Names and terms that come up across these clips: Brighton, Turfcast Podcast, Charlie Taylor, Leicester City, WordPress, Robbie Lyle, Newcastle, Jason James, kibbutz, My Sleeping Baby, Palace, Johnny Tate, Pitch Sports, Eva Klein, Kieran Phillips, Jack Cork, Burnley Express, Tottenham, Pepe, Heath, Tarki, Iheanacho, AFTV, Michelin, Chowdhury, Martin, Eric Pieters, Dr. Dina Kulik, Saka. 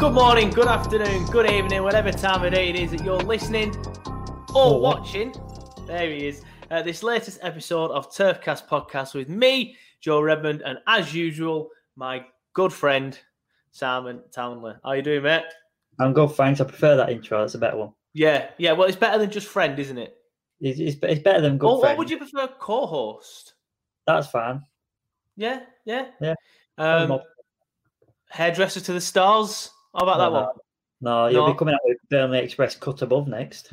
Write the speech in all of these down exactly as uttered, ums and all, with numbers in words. Good morning, good afternoon, good evening, whatever time of day it is that you're listening or watching. There he is. Uh, this latest episode of Turfcast Podcast with me, Joe Redmond, and as usual, my good friend, Simon Townley. How you doing, mate? I'm good, thanks. I prefer that intro. That's a better one. Yeah, yeah. Well, it's better than just friend, isn't it? It's, it's, it's better than good well, friend. What would you prefer, co-host? That's fine. Yeah, yeah. Yeah. Um, hairdresser to the stars. How about no, that one? No, no you'll no. be coming out with Burnley Express Cut Above next.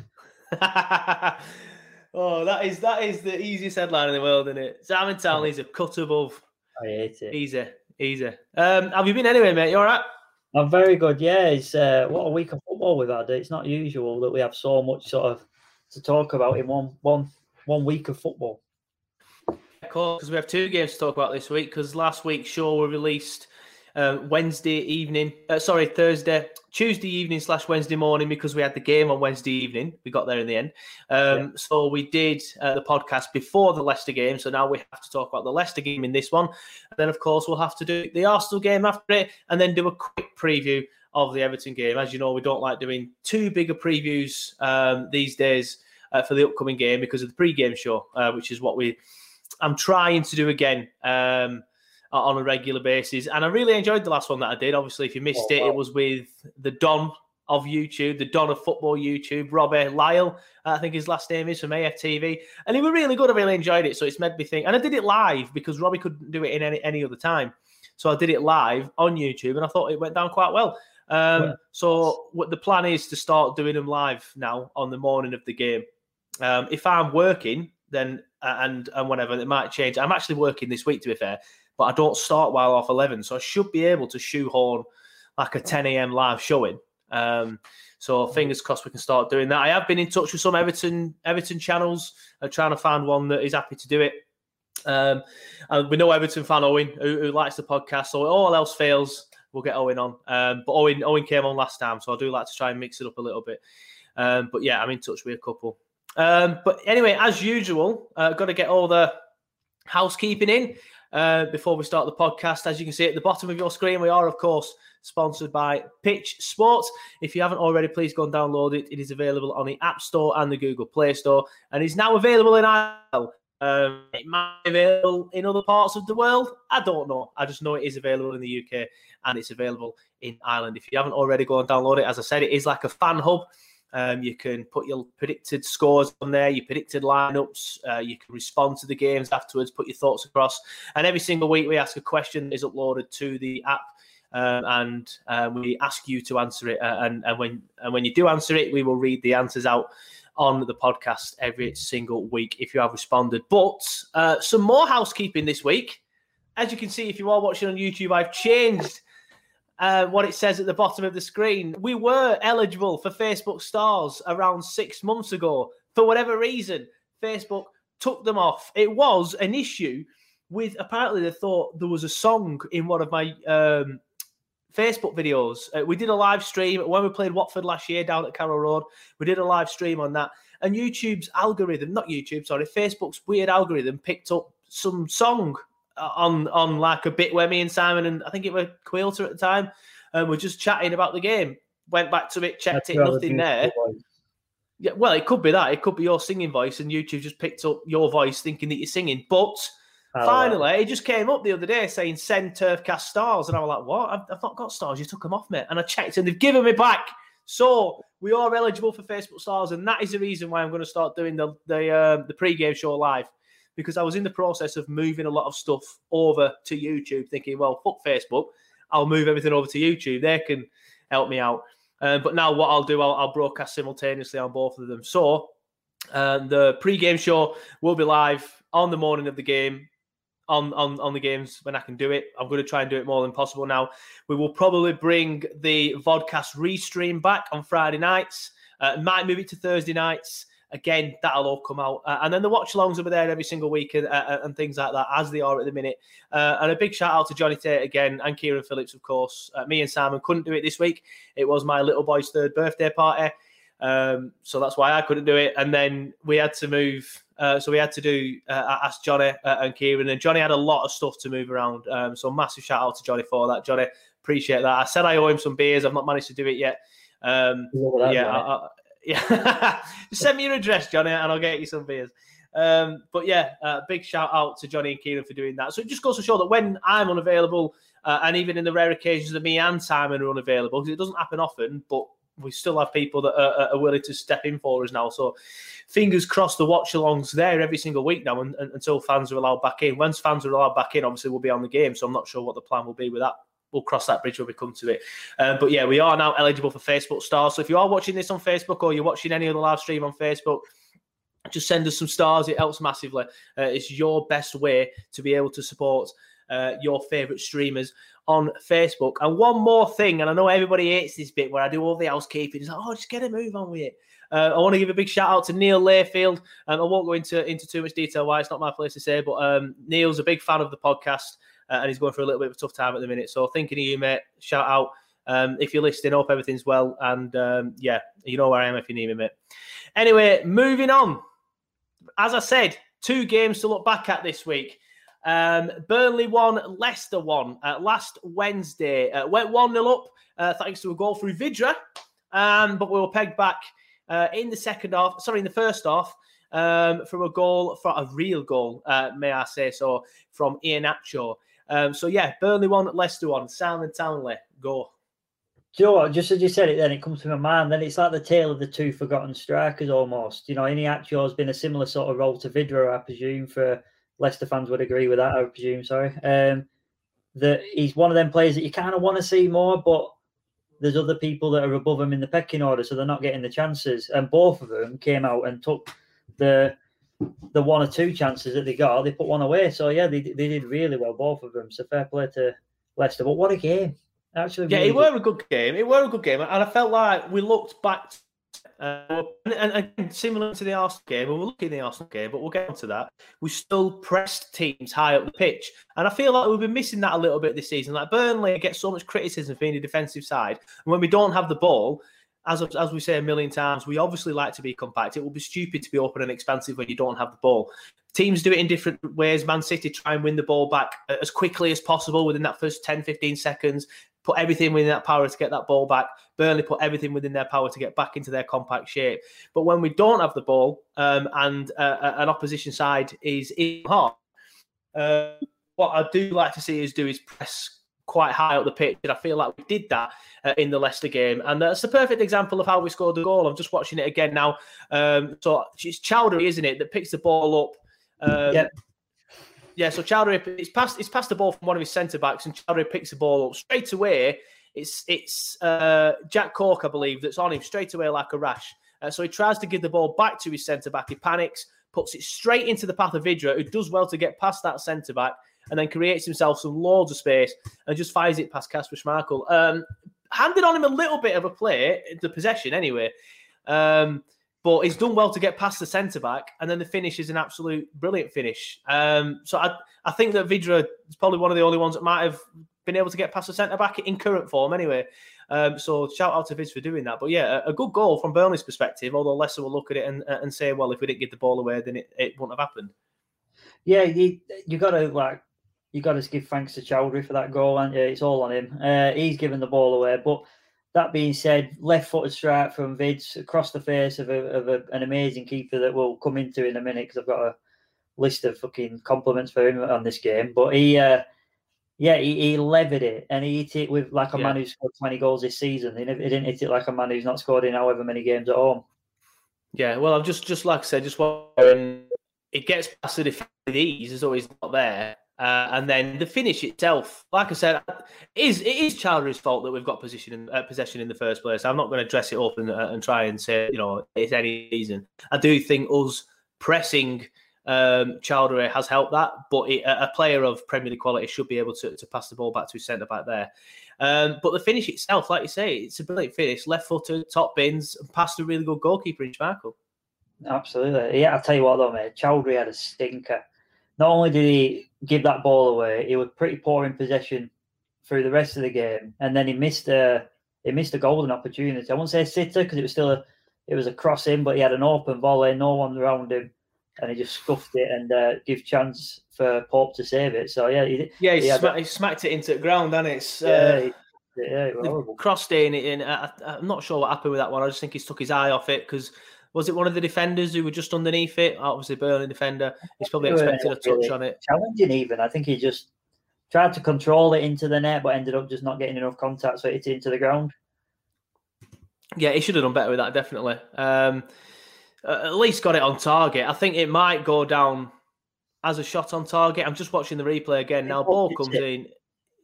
oh, that is that is the easiest headline in the world, isn't it? Simon Townley's a cut above. I hate it. Easy, easy. Um, have you been anyway, mate? You all right? I'm very good, yeah. It's uh, what a week of football we've had. It's not usual that we have so much sort of to talk about in one, one, one week of football. Of course, because we have two games to talk about this week, because last week's show were released... Uh, Wednesday evening, uh, sorry, Thursday, Tuesday evening slash Wednesday morning because we had the game on Wednesday evening. We got there in the end. Um, yeah. So we did uh, the podcast before the Leicester game. So now we have to talk about the Leicester game in this one. And then, of course, we'll have to do the Arsenal game after it and then do a quick preview of the Everton game. As you know, we don't like doing too big of previews um, these days uh, for the upcoming game because of the pre-game show, uh, which is what we I'm trying to do again. Um on a regular basis, and I really enjoyed the last one that I did. Obviously, if you missed oh, it, wow. it was with the Don of YouTube, the Don of football YouTube, Robbie Lyle, I think his last name is, from A F T V, and he was really good. I really enjoyed it, so it's made me think, and I did it live because Robbie couldn't do it in any, any other time, so I did it live on YouTube, and I thought it went down quite well. Um, yeah. So what the plan is to start doing them live now on the morning of the game. Um, if I'm working, then and and whenever it might change, I'm actually working this week to be fair. But I don't start while off eleven, so I should be able to shoehorn like a ten a.m. live showing. Um, so fingers crossed we can start doing that. I have been in touch with some Everton Everton channels, uh, trying to find one that is happy to do it. Um, and we know Everton fan Owen, who, who likes the podcast, so if all else fails, we'll get Owen on. Um, but Owen Owen came on last time, so I do like to try and mix it up a little bit. Um, but yeah, I'm in touch with a couple. Um, but anyway, as usual, uh, got to get all the housekeeping in. Uh, before we start the podcast, as you can see at the bottom of your screen, we are, of course, sponsored by Pitch Sports. If you haven't already, please go and download it. It is available on the App Store and the Google Play Store, and is now available in Ireland. Um, it might be available in other parts of the world. I don't know. I just know it is available in the U K, and it's available in Ireland. If you haven't already, go and download it. As I said, it is like a fan hub. Um, you can put your predicted scores on there, your predicted lineups. Uh, you can respond to the games afterwards, put your thoughts across. And every single week we ask a question that is uploaded to the app, um, and uh, we ask you to answer it. Uh, and, and when and when you do answer it, we will read the answers out on the podcast every single week if you have responded. But uh, some more housekeeping this week. As you can see, if you are watching on YouTube, I've changed uh, what it says at the bottom of the screen. We were eligible for Facebook stars around six months ago. For whatever reason, Facebook took them off. It was an issue with, apparently they thought there was a song in one of my um, Facebook videos. Uh, we did a live stream when we played Watford last year down at Carroll Road. We did a live stream on that. And YouTube's algorithm, not YouTube, sorry, Facebook's weird algorithm picked up some song on on like a bit where me and Simon and I think it was Quilter at the time um, were just chatting about the game. Went back to it, checked That's it, nothing there. Yeah, well, it could be that. It could be your singing voice and YouTube just picked up your voice thinking that you're singing. But oh, finally, wow. It just came up the other day saying send Turfcast stars. And I was like, what? I've, I've not got stars. You took them off, mate. And I checked and they've given me back. So we are eligible for Facebook stars. And that is the reason why I'm going to start doing the, the, uh, the pre-game show live. Because I was in the process of moving a lot of stuff over to YouTube, thinking, well, fuck Facebook, I'll move everything over to YouTube. They can help me out. Um, but now what I'll do, I'll, I'll broadcast simultaneously on both of them. So um, the pre-game show will be live on the morning of the game, on, on, on the games when I can do it. I'm going to try and do it more than possible now. We will probably bring the vodcast restream back on Friday nights. Uh, might move it to Thursday nights. Again, that'll all come out. Uh, and then the watch-alongs over there every single week and, uh, and things like that, as they are at the minute. Uh, and a big shout-out to Johnny Tate again and Kieran Phillips, of course. Uh, me and Simon couldn't do it this week. It was my little boy's third birthday party. Um, so that's why I couldn't do it. And then we had to move. Uh, so we had to do, uh, I asked Johnny uh, and Kieran. And Johnny had a lot of stuff to move around. Um, so massive shout-out to Johnny for that. Johnny, appreciate that. I said I owe him some beers. I've not managed to do it yet. Um, that, yeah, I, I, Yeah, send me your address, Johnny, and I'll get you some beers. Um, but yeah, uh, big shout out to Johnny and Kieran for doing that. So it just goes to show that when I'm unavailable, uh, and even in the rare occasions that me and Simon are unavailable, because it doesn't happen often, but we still have people that are, are willing to step in for us now. So fingers crossed the watch-alongs there every single week now and, and, until fans are allowed back in. Once fans are allowed back in, obviously we'll be on the game, so I'm not sure what the plan will be with that. We'll cross that bridge when we come to it. Um, but yeah, we are now eligible for Facebook stars. So if you are watching this on Facebook or you're watching any other live stream on Facebook, just send us some stars. It helps massively. Uh, it's your best way to be able to support uh, your favourite streamers on Facebook. And one more thing, and I know everybody hates this bit where I do all the housekeeping. It's like, oh, just get a move on with it. Uh, I want to give a big shout out to Neil Layfield. Um, I won't go into, into too much detail why it's not my place to say, but um, Neil's a big fan of the podcast. Uh, and he's going through a little bit of a tough time at the minute. So thinking of you, mate, shout out. Um, if you're listening, hope everything's well. And um, yeah, you know where I am if you need me, mate. Anyway, moving on. As I said, two games to look back at this week. Um, Burnley won, Leicester won uh, last Wednesday. Uh, went one nil up uh, thanks to a goal through Vidra. Um, but we were pegged back uh, in the second half. Sorry, in the first half. Um, from a goal, for a real goal, uh, may I say so, from Iheanacho. Um, so, yeah, Burnley won, Leicester won. Sound and Townley, go. Do you know what? Just as you said it then, it comes to my mind. Then it's like the tale of the two forgotten strikers almost. You know, Iheanacho has been a similar sort of role to Vidra, I presume, for Leicester fans would agree with that, I presume, sorry. Um, that he's one of them players that you kind of want to see more, but there's other people that are above him in the pecking order, so they're not getting the chances. And both of them came out and took the... the one or two chances that they got, they put one away. So, yeah, they they did really well, both of them. So, fair play to Leicester. But what a game. Actually, yeah, really it good. were a good game. It were a good game. And I felt like we looked back, uh, and, and, and similar to the Arsenal game, we were looking at the Arsenal game, but we'll get on to that. We still pressed teams high up the pitch. And I feel like we've been missing that a little bit this season. Like, Burnley get so much criticism for being the defensive side. And when we don't have the ball, As, as we say a million times, we obviously like to be compact. It will be stupid to be open and expansive when you don't have the ball. Teams do it in different ways. Man City try and win the ball back as quickly as possible within that first ten, fifteen seconds, put everything within that power to get that ball back. Burnley put everything within their power to get back into their compact shape. But when we don't have the ball um, and uh, an opposition side is in hard, uh, what I do like to see us do is press quite high up the pitch, and I feel like we did that uh, in the Leicester game, and that's a perfect example of how we scored the goal. I'm just watching it again now. Um, so it's Chowdhury, isn't it, that picks the ball up? Um, yeah. Yeah. So Chowdhury, it's passed. It's passed the ball from one of his centre backs, and Chowdhury picks the ball up straight away. It's it's uh, Jack Cork, I believe, that's on him straight away like a rash, Uh, so he tries to give the ball back to his centre-back. He panics, puts it straight into the path of Vidra, who does well to get past that centre-back and then creates himself some loads of space and just fires it past Kasper Schmeichel. Um, handed on him a little bit of a play, the possession anyway, um, but he's done well to get past the centre-back, and then the finish is an absolute brilliant finish. Um, so I, I think that Vidra is probably one of the only ones that might have been able to get past the centre-back in current form anyway. Um, so shout out to Vince for doing that. But yeah, a, a good goal from Burnley's perspective, although Leicester will look at it and, and say, well, if we didn't give the ball away, then it, it wouldn't have happened. Yeah, you you got to like you got to give thanks to Chowdhury for that goal, and yeah, it's all on him. Uh, he's given the ball away. But that being said, left-footed strike from Vince across the face of, a, of a, an amazing keeper that we'll come into in a minute, because I've got a list of fucking compliments for him on this game. But he. Uh, Yeah, he, he levered it, and he hit it with like a yeah. man who's scored twenty goals this season. He didn't hit it like a man who's not scored in however many games at home. Yeah, well, I've just, just like I said, just wondering, it gets past the defence with ease as though he's not there. Uh, and then the finish itself, like I said, it is it is Chowdhury's fault that we've got position in, uh, possession in the first place. I'm not going to dress it up and, uh, and try and say, you know, it's any reason. I do think us pressing Um, Chowdhury has helped that, but it, a player of Premier League quality should be able to, to pass the ball back to his centre back there. Um, but the finish itself, like you say, it's a brilliant finish, left footed, top bins, and past a really good goalkeeper in Schmeichel. Absolutely, yeah. I'll tell you what, though, mate, Chowdhury had a stinker. Not only did he give that ball away, he was pretty poor in possession through the rest of the game, and then he missed a he missed a golden opportunity. I won't say a sitter because it was still a it was a cross in, but he had an open volley, no one around him. And he just scuffed it and uh, give chance for Pope to save it. So, yeah. He, yeah, he, he, sma- he smacked it into the ground, and it's uh, yeah, he, yeah, it was crossed in. in I, I'm not sure what happened with that one. I just think he took his eye off it, because was it one of the defenders who were just underneath it? Obviously, Burnley defender. He's probably expecting a touch on it. Challenging even. I think he just tried to control it into the net, but ended up just not getting enough contact, so it hit it into the ground. Yeah, he should have done better with that, definitely. Um At least got it on target. I think it might go down as a shot on target. I'm just watching the replay again now. Ball comes in.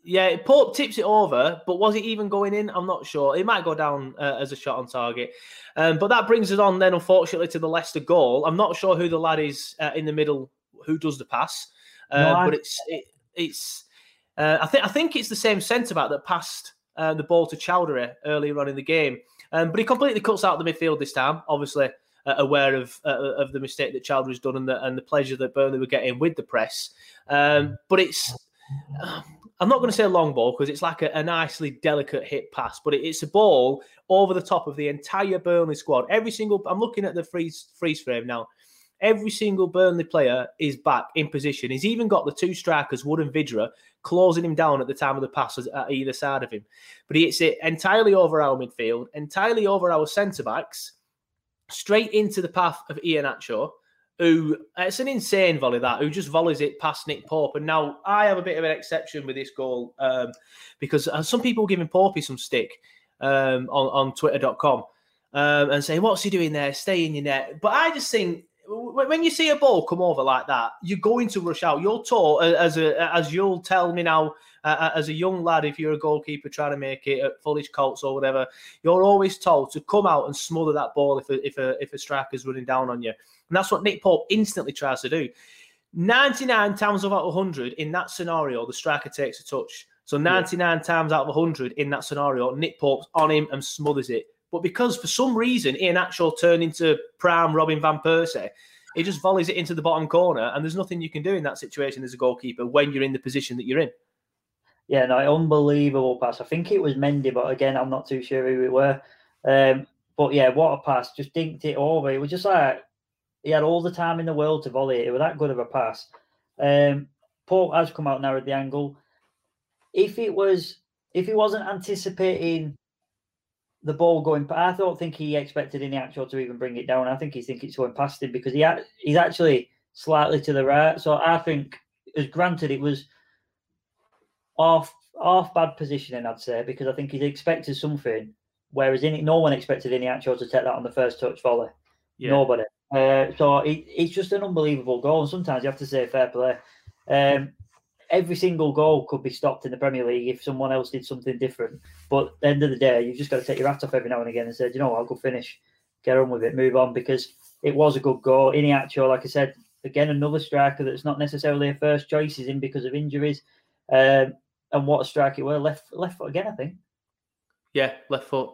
Yeah, Pope tips it over, but was it even going in? I'm not sure. It might go down uh, as a shot on target. Um, but that brings us on then, unfortunately, to the Leicester goal. I'm not sure who the lad is uh, in the middle who does the pass. Uh, no, but it's... It, it's. Uh, I, th- I think it's the same centre-back that passed uh, the ball to Chowdhury earlier on in the game. Um, but he completely cuts out the midfield this time, obviously. Uh, aware of uh, of the mistake that Chowdhury's done and the and the pleasure that Burnley were getting with the press, um, but it's uh, I'm not going to say a long ball, because it's like a, a nicely delicate hit pass, but it, it's a ball over the top of the entire Burnley squad. Every single I'm looking at the freeze freeze frame now. Every single Burnley player is back in position. He's even got the two strikers, Wood and Vidra, closing him down at the time of the pass at either side of him. But he hits it entirely over our midfield, entirely over our centre backs. Straight into the path of Iheanacho, who, it's an insane volley that, who just volleys it past Nick Pope. And now I have a bit of an exception with this goal um, because some people were giving Popey some stick um, on, on twitter dot com um, and saying, what's he doing there? Stay in your net. But I just think when you see a ball come over like that, you're going to rush out. You're taught, as a, as you'll tell me now, uh, as a young lad, if you're a goalkeeper trying to make it at Fulham Colts or whatever, you're always told to come out and smother that ball if a, if a, if a striker's running down on you. And that's what Nick Pope instantly tries to do. ninety-nine times out of one hundred in that scenario, the striker takes a touch. So ninety-nine yeah. times out of one hundred in that scenario, Nick Pope's on him and smothers it. But because for some reason Iheanacho turned into prime Robin Van Persie, he just volleys it into the bottom corner, and there's nothing you can do in that situation as a goalkeeper when you're in the position that you're in. Yeah, no, unbelievable pass. I think it was Mendy, but again, I'm not too sure who it were. Um, but yeah, what a pass. Just dinked it over. It was just like he had all the time in the world to volley it. It was that good of a pass. Um, Pope has come out now at the angle. If it was, if he wasn't anticipating the ball going, I don't think he expected any actual to even bring it down. I think he thinks it's going past him, because he he's actually slightly to the right. So I think, as granted, it was off off bad positioning, I'd say, because I think he expected something, whereas in it, no one expected any actual to take that on the first touch volley. Yeah. Nobody. Uh, so it, it's just an unbelievable goal. And sometimes you have to say fair play. Um, Every single goal could be stopped in the Premier League if someone else did something different. But at the end of the day, you've just got to take your hat off every now and again and say, do you know what, I'll go finish. get on with it, move on, because it was a good goal. Iheanacho, like I said, again, another striker that's not necessarily a first choice, is in because of injuries. Um, and what a strike it were. Left left foot again, I think. Yeah, left foot.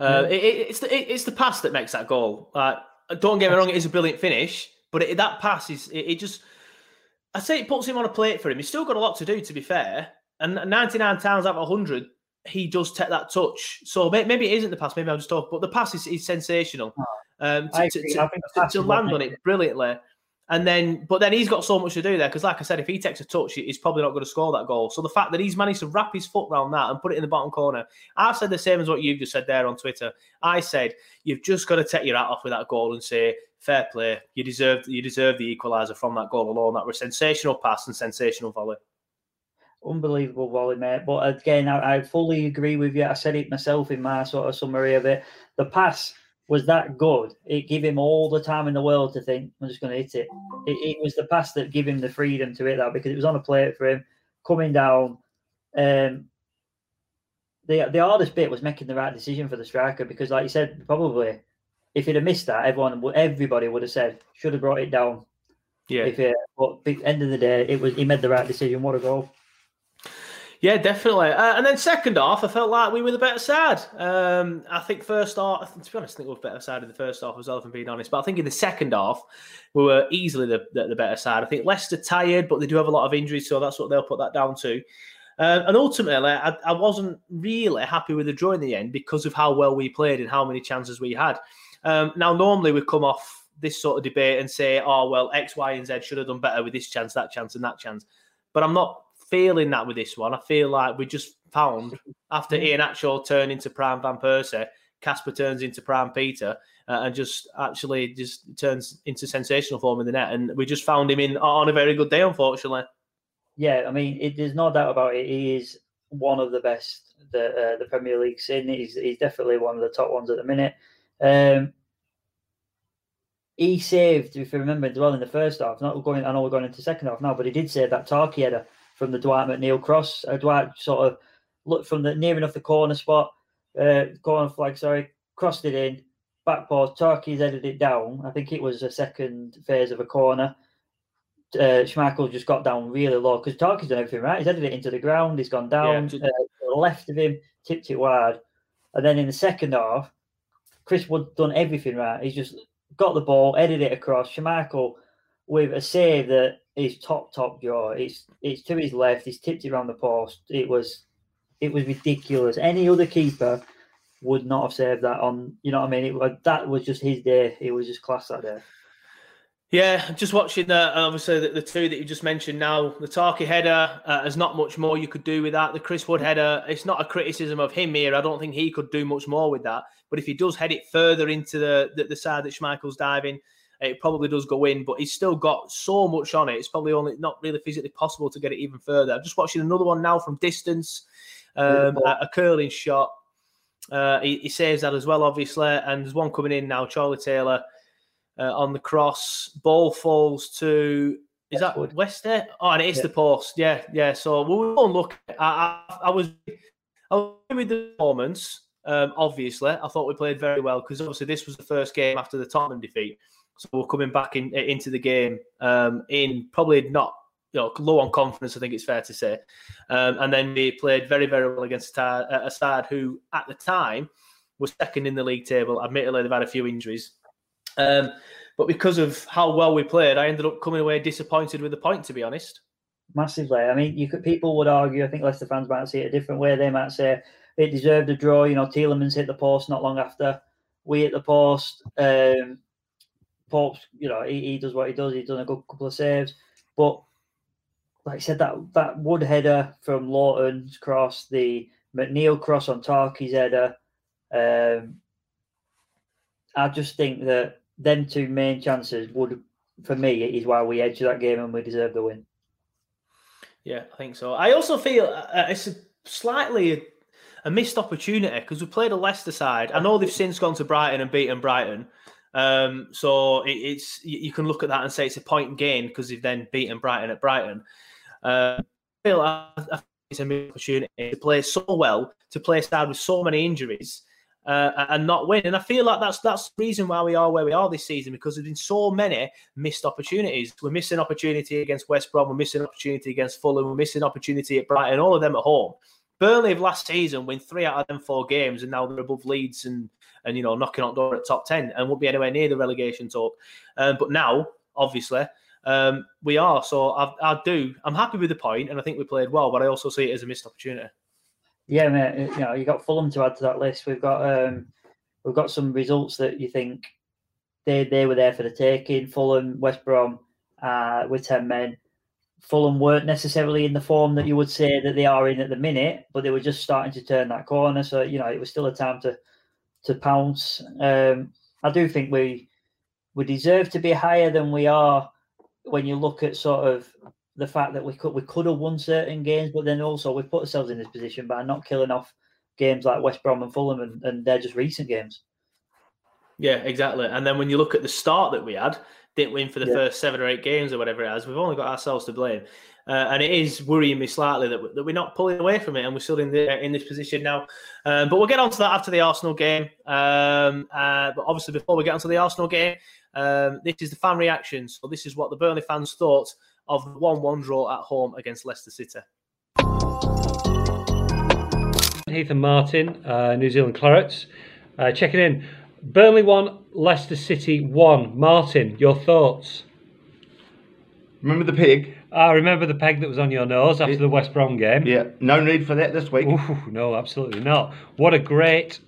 Uh, yeah. It, it, it's, the, it, it's the pass that makes that goal. Uh, don't get me wrong, it is a brilliant finish, but it, that pass is, it, it just... I say it puts him on a plate for him. He's still got a lot to do, to be fair. And ninety-nine times out of one hundred, he does take that touch. So maybe it isn't the pass, maybe I'm just off, but the pass is, is sensational. Oh, um, to, to, to, to, to land on it brilliantly. And then, but then he's got so much to do there, because like I said, if he takes a touch, he's probably not going to score that goal. So the fact that he's managed to wrap his foot around that and put it in the bottom corner, I've said the same as what you've just said there on Twitter. I said, you've just got to take your hat off with that goal and say, fair play. You deserve, you deserve the equaliser from that goal alone. That was a sensational pass and sensational volley. Unbelievable volley, mate. But again, I, I fully agree with you. I said it myself in my sort of summary of it. The pass was that good. It gave him all the time in the world to think, I'm just going to hit it. it. It was the pass that gave him the freedom to hit that, because it was on a plate for him, coming down. Um, the the hardest bit was making the right decision for the striker, because like you said, probably if he'd have missed that, everyone, everybody would have said, should have brought it down. Yeah. If it, but at the end of the day, it was he made the right decision. What a goal. Yeah, definitely. Uh, and then second half, I felt like we were the better side. Um, I think first half, to be honest, I think we were the better side in the first half as well, if I'm being honest. But I think in the second half, we were easily the, the, the better side. I think Leicester tired, but they do have a lot of injuries, so that's what they'll put that down to. Uh, and ultimately, I, I wasn't really happy with the draw in the end because of how well we played and how many chances we had. Um, now, normally we come off this sort of debate and say, oh, well, X, Y, and Z should have done better with this chance, that chance, and that chance. But I'm not feeling that with this one. I feel like we just found, after Iheanacho turned into prime Van Persie, Kasper turns into prime Peter, uh, and just actually just turns into sensational form in the net. And we just found him in on a very good day, unfortunately. Yeah, I mean, it, there's no doubt about it. He is one of the best that uh, the Premier League's in. He's, he's definitely one of the top ones at the minute. Um, he saved, if you remember, as well in the first half. Not going. I know we're going into second half now, but he did save that Tarki header from the Dwight McNeil cross. Uh, Dwight sort of looked from the near enough the corner spot, uh, corner flag, sorry, crossed it in, back paws, Tarki's headed it down. I think it was a second phase of a corner. Uh, Schmeichel just got down really low, because Tarki's done everything right. He's headed it into the ground, he's gone down, yeah, uh, to the left of him, tipped it wide. And then in the second half, Chris Wood done everything right. He's just got the ball, headed it across. Schmeichel with a save that his top, top jaw. It's it's to his left. He's tipped it around the post. It was it was ridiculous. Any other keeper would not have saved that on, you know what I mean? It, that was just his day. It was just class that day. Yeah, just watching the, obviously, the, the two that you just mentioned now, the Tarki header, uh, there's not much more you could do with that. The Chris Wood header, it's not a criticism of him here. I don't think he could do much more with that. But if he does head it further into the, the, the side that Schmeichel's diving, it probably does go in, but he's still got so much on it. It's probably only not really physically possible to get it even further. I'm just watching another one now from distance, um, a, a curling shot. Uh, he, he saves that as well, obviously. And there's one coming in now, Charlie Taylor uh, on the cross. Ball falls to, is that Wester? Oh, and it's yeah. the post. Yeah, yeah. So we were unlucky. I, I, I was I was with the performance, um, obviously. I thought we played very well, because obviously this was the first game after the Tottenham defeat. So we're coming back in, into the game um, in probably not, you know, low on confidence, I think it's fair to say. Um, and then we played very, very well against a side who, at the time, was second in the league table. Admittedly, they've had a few injuries. Um, but because of how well we played, I ended up coming away disappointed with the point, to be honest. Massively. I mean, you could, people would argue, I think Leicester fans might see it a different way. They might say it deserved a draw. You know, Tielemans hit the post not long after. We hit the post. Um Pope's, you know, he, he does what he does. He's done a good couple of saves. But like I said, that, that Wood header from Lowton's cross, the McNeil cross on Tarki's header, um, I just think that them two main chances would, for me, is why we edged that game and we deserve the win. Yeah, I think so. I also feel uh, it's a slightly a missed opportunity, because we played a Leicester side. I know they've since gone to Brighton and beaten Brighton. Um, so it, it's you can look at that and say it's a point gain because they've then beaten Brighton at Brighton. Uh, I feel like it's a missed opportunity to play so well, to play a side with so many injuries, uh, and not win. And I feel like that's that's the reason why we are where we are this season, because there's been so many missed opportunities. We're missing opportunity against West Brom. We're missing opportunity against Fulham. We're missing opportunity at Brighton. All of them at home. Burnley of last season win three out of them four games, and now they're above Leeds and, and you know, knocking on door at top ten and won't be anywhere near the relegation talk. Um, but now, obviously, um, we are. So I, I do. I'm happy with the point, and I think we played well, but I also see it as a missed opportunity. Yeah, mate. You know, you got Fulham to add to that list. We've got um, we've got some results that you think they they were there for the taking. Fulham, West Brom, uh, with ten men. Fulham weren't necessarily in the form that you would say that they are in at the minute, but they were just starting to turn that corner. So, you know, it was still a time to to pounce. Um, I do think we we deserve to be higher than we are when you look at sort of the fact that we could we could have won certain games, but then also we've put ourselves in this position by not killing off games like West Brom and Fulham, and, and they're just recent games. Yeah, exactly. And then when you look at the start that we had, didn't win for the yeah. first seven or eight games or whatever it is, we've only got ourselves to blame. Uh, and it is worrying me slightly that, that we're not pulling away from it, and we're still in the, in this position now. Um, but we'll get on to that after the Arsenal game. Um, uh, but obviously, before we get on to the Arsenal game, um, this is the fan reaction. So this is what the Burnley fans thought of the one one draw at home against Leicester City. Heath and Martin, uh, New Zealand Clarets, uh, checking in. Burnley won, Leicester City won. Martin, your thoughts? Remember the pig? I remember the peg that was on your nose after it, the West Brom game. Yeah, no need for that this week. Ooh, no, absolutely not. What a great...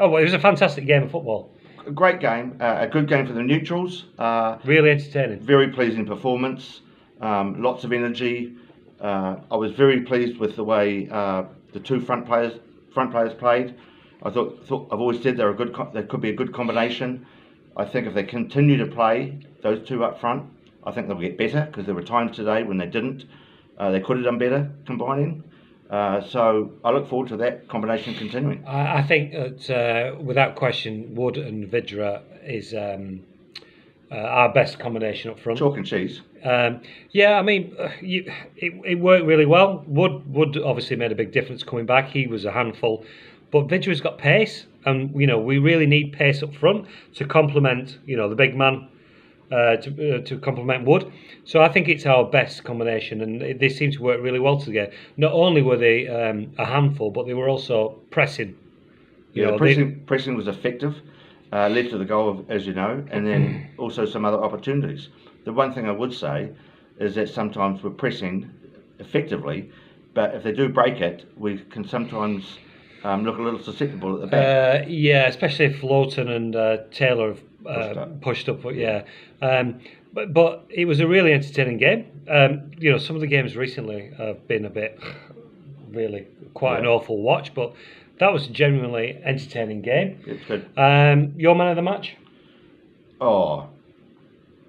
Oh, well, it was a fantastic game of football. A great game, uh, a good game for the neutrals. Uh, really entertaining. Very pleasing performance, um, lots of energy. Uh, I was very pleased with the way uh, the two front players front players played. I thought, thought I've always said they're a good. They could be a good combination. I think if they continue to play those two up front, I think they'll get better, because there were times today when they didn't. Uh, they could have done better combining. Uh, so I look forward to that combination continuing. I, I think that uh, without question, Wood and Vidra is um, uh, our best combination up front. Chalk and cheese. Um, yeah, I mean, you, it, it worked really well. Wood Wood obviously made a big difference coming back. He was a handful. But Vidra's got pace, and you know we really need pace up front to complement, you know, the big man, uh, to uh, to complement Wood. So I think it's our best combination, and it, they seem to work really well together. Not only were they um, a handful, but they were also pressing. You yeah, know, the pressing, they... pressing was effective, uh, led to the goal, as you know, and then also some other opportunities. The one thing I would say is that sometimes we're pressing effectively, but if they do break it, we can sometimes. Um, look a little susceptible at the back. Uh, yeah, especially if Lowton and uh, Taylor have uh, pushed up. Pushed up yeah, um, but but it was a really entertaining game. Um, you know, some of the games recently have been a bit, really, quite yeah. an awful watch. But that was a genuinely entertaining game. It's good. Um, your man of the match? Oh,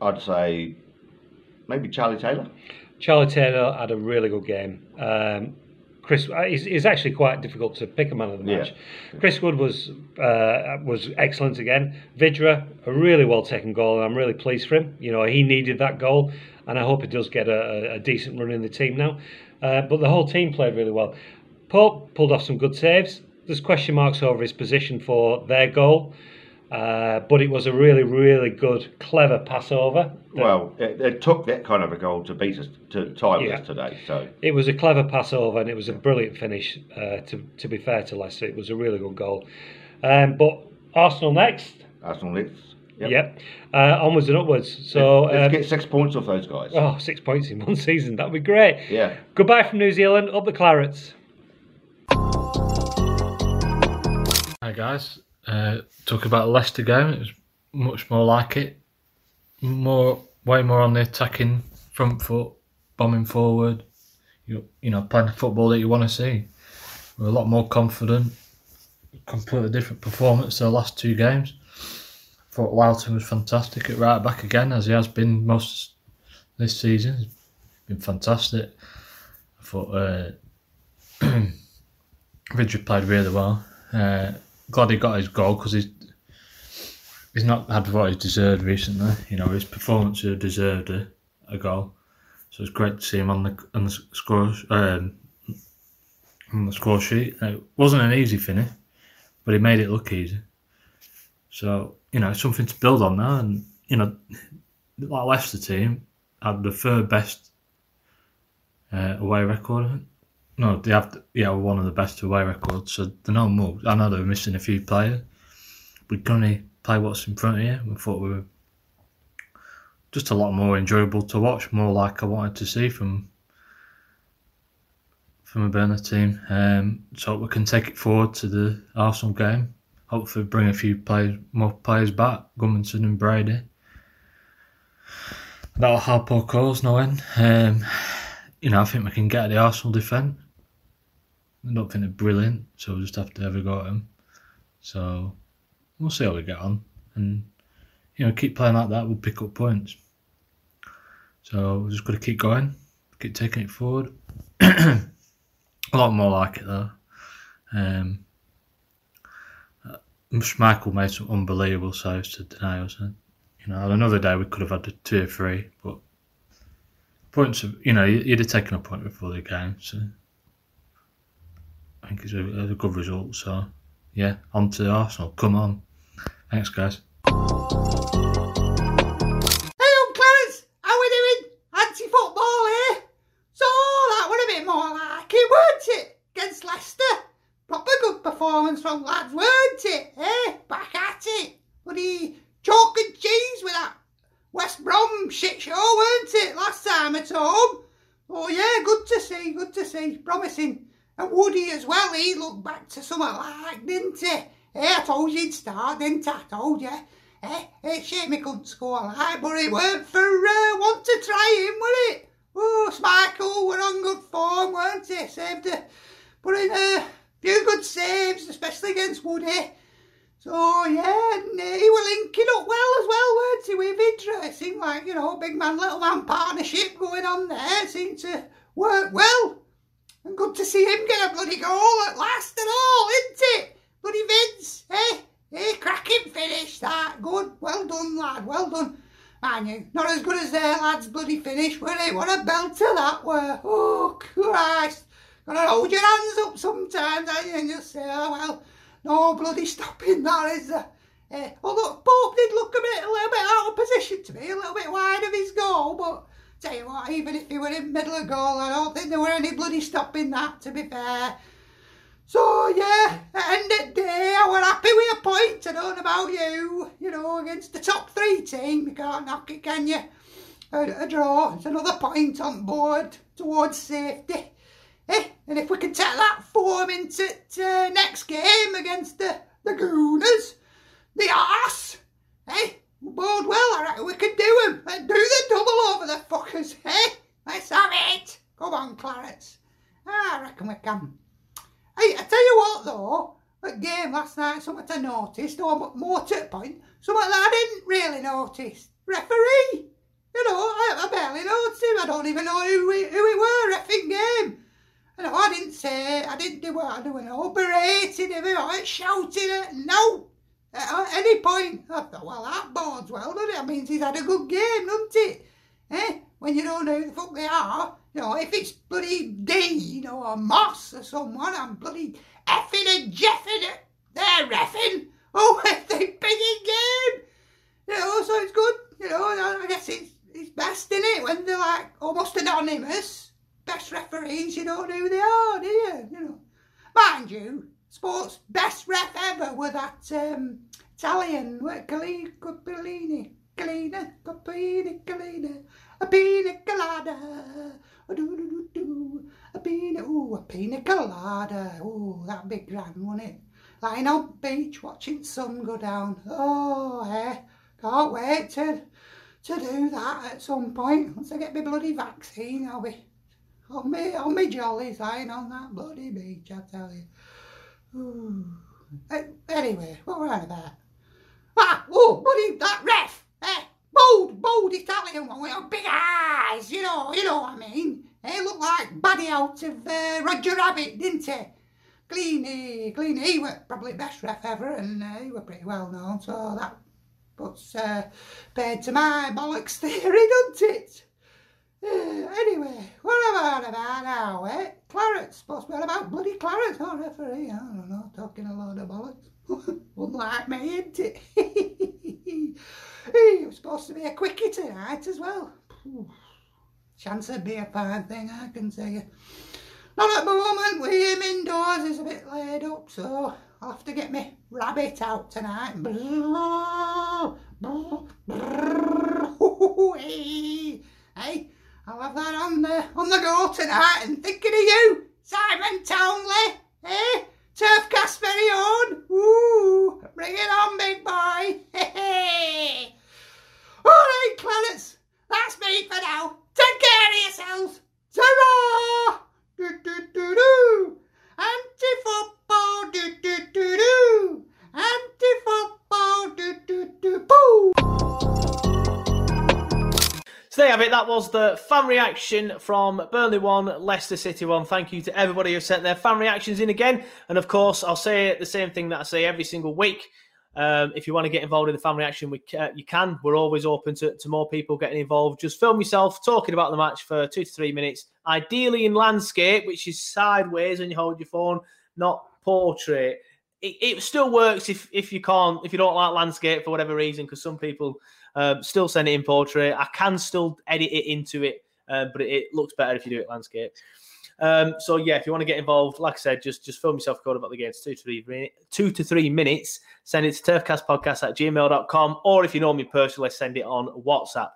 I'd say maybe Charlie Taylor. Charlie Taylor had a really good game. Um, Chris is actually quite difficult to pick a man of the match. Yeah. Chris Wood was uh, was excellent again. Vidra, a really well taken goal, and I'm really pleased for him. You know, he needed that goal, and I hope he does get a, a decent run in the team now. Uh, but the whole team played really well. Pope pulled off some good saves. There's question marks over his position for their goal, uh, but it was a really, really good, clever pass over. Well, it, it took that kind of a goal to beat us, to tie us yeah. today. So it was a clever pass over, and it was a brilliant finish. Uh, to to be fair to Leicester, it was a really good goal. Um, but Arsenal next. Arsenal next. Yep. yep. Uh, onwards and upwards. So let's um, get six points off those guys. Oh, six points in one season. That'd be great. Yeah. Goodbye from New Zealand. Up the Clarets. Hi guys. Uh, talk about Leicester game. It was much more like it. More, way more on the attacking front foot, bombing forward. You, you know, playing the football that you want to see. We're a lot more confident. Completely different performance to the last two games. I thought Lowton was fantastic at right back again, as he has been most this season. He's been fantastic. I thought uh, Vidra played really well. Uh, glad he got his goal, because he's. He's not had what he's deserved recently. You know, his performance deserved a, a goal. So it's great to see him on the on the score um, on the score sheet. It wasn't an easy finish, but he made it look easy. So, you know, it's something to build on there. And, you know, that Leicester team had the third best uh, away record. No, they have, the, yeah, one of the best away records. So they're not moved. I know they were missing a few players. We could only play what's in front of you. We thought we were just a lot more enjoyable to watch, more like I wanted to see from from a Burnley team. Um, so we can take it forward to the Arsenal game. Hopefully bring a few players, more players back, Gumminson and Brady. That'll help our cause no end. Um, you know, I think we can get the Arsenal defence. I don't think they're brilliant, so we'll just have to have a go at them. So we'll see how we get on. And, you know, keep playing like that, we'll pick up points. So we've just got to keep going, keep taking it forward. A lot more like it, though. Um, Schmeichel made some unbelievable saves to deny us. And, you know, another day we could have had a two or three, but points of, you know, you'd have taken a point before the game, so I think it's a, a good result. So, yeah, on to Arsenal. Come on. Thanks, guys. Hello, Clarence. How are we doing? Anti-football here. So that were a bit more like it, weren't it? Against Leicester. Proper good performance from lads, weren't it? Eh? Back at it. Bloody chalk and cheese with that West Brom shit show, weren't it? Last time at home. Oh yeah, good to see, good to see. Promising. And Woody as well, he looked back to something like, didn't he? Eh, I told you he'd start, didn't I? I told you. Eh, eh, shame he couldn't score like, but it weren't for uh, want to try him, were it? Oh, Schmeichel were on good form, weren't he? Saved a, put in a few good saves, especially against Woody. So, yeah, and uh, he were linking up well as well, weren't he, with Vidra? It seemed like, you know, big man, little man partnership going on there. It seemed to work well. And good to see him get a bloody goal at last and all, isn't it? Bloody Vince, eh? Eh, cracking finish, that. Good. Well done, lad, well done. Mind you, not as good as their lad's bloody finish, were it? What a belter that were. Oh, Christ. Gotta hold your hands up sometimes, ain't you? And just say, oh, well, no bloody stopping that, is there? Eh, although Pope did look a bit, a little bit out of position to me, a little bit wide of his goal, but... Tell you what, even if he were in middle of goal, I don't think there were any bloody stopping that, to be fair. So, yeah, at the end of the day, I were happy with a point. I don't know about you, you know, against the top three team. You can't knock it, can you? A, a draw. It's another point on board towards safety. Eh? And if we can take that form into uh, next game against the, the Gooners, the arse, eh? Bored well, I reckon we can do them. Let's do the double over the fuckers, eh? Let's have it. Come on, Clarence. Ah, I reckon we can. Hey, I tell you what, though. At game last night, something I noticed, or more to the point, something that I didn't really notice. Referee. You know, I, I barely noticed him. I don't even know who he, who he were reffing game. I know I didn't say it. I didn't do what I do. No berating him, or shouting it. No. At any point, I thought, well, that bodes well, doesn't it? That means he's had a good game, doesn't it? Eh? When you don't know who the fuck they are, you know, if it's bloody Dean or Moss or someone, I'm bloody effing and jeffing at their reffing. Oh, if they pick a game! You know, so it's good. You know, I guess it's, it's best, isn't it? When they're like almost anonymous, best referees, you don't know who they are, do you? You know, mind you. Sports best ref ever were that um, Italian, Capellini, Calina, Capellini, Calina, a pina colada, a do do do, a pina, ooh, a pina colada, ooh, that'd be grand, wouldn't it? Lying on beach watching sun go down, oh, eh, can't wait to to do that at some point. Once I get my bloody vaccine, I'll be on me, on me jollies lying on that bloody beach, I tell you. Ooh. Anyway, what were I about? Ah, oh, bloody, that ref, eh? Bold, bold Italian one with big eyes, you know, you know what I mean? He looked like Buddy out of uh, Roger Rabbit, didn't he? Cleany, Cleany, he was probably best ref ever, and uh, he was pretty well known, so that puts uh, paid to my bollocks theory, doesn't it? Uh, anyway, what am I on about now, eh? Clarence, supposed to be on about bloody Clarence, not referee. I don't know, talking a load of bollocks. Unlike me, ain't it? It was supposed to be a quickie tonight as well. Chance would be a fine thing, I can tell you. Not at the moment, with him indoors, he's a bit laid up, so I'll have to get my rabbit out tonight. Hey, I'll have that on the, on the go tonight, and thinking of you, Simon Townley, eh? Turfcast very own. Ooh, bring it on, big boy. Hey, all right, planets, that's me for now. Take care of yourselves. Ta-ra! Do-do-do-do. Anti-football. Do-do-do-do. Anti-football. Do-do-do-poo. So there you have it. That was the fan reaction from Burnley one, Leicester City one. Thank you to everybody who sent their fan reactions in again. And of course, I'll say the same thing that I say every single week. Um, if you want to get involved in the fan reaction, we, uh, you can. We're always open to, to more people getting involved. Just film yourself talking about the match for two to three minutes, ideally in landscape, which is sideways when you hold your phone, not portrait. It, it still works if if you can't, if you don't like landscape for whatever reason, because some people um, still send it in portrait. I can still edit it into it, uh, but it, it looks better if you do it landscape. Um, so, yeah, if you want to get involved, like I said, just, just film yourself code about the game. It's two to three, two to three minutes. Send it to turfcast podcast at gmail dot com. Or if you know me personally, send it on WhatsApp.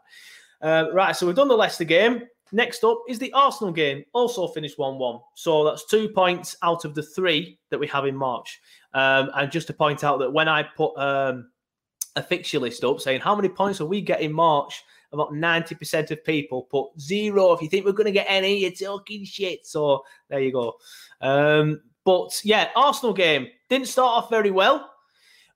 Uh, right, so we've done the Leicester game. Next up is the Arsenal game. Also finished one one. So that's two points out of the three that we have in March. Um, and just to point out that when I put um, a fixture list up saying how many points will we get in March, about ninety percent of people put zero. If you think we're going to get any, you're talking shit. So there you go. Um, but yeah, Arsenal game didn't start off very well.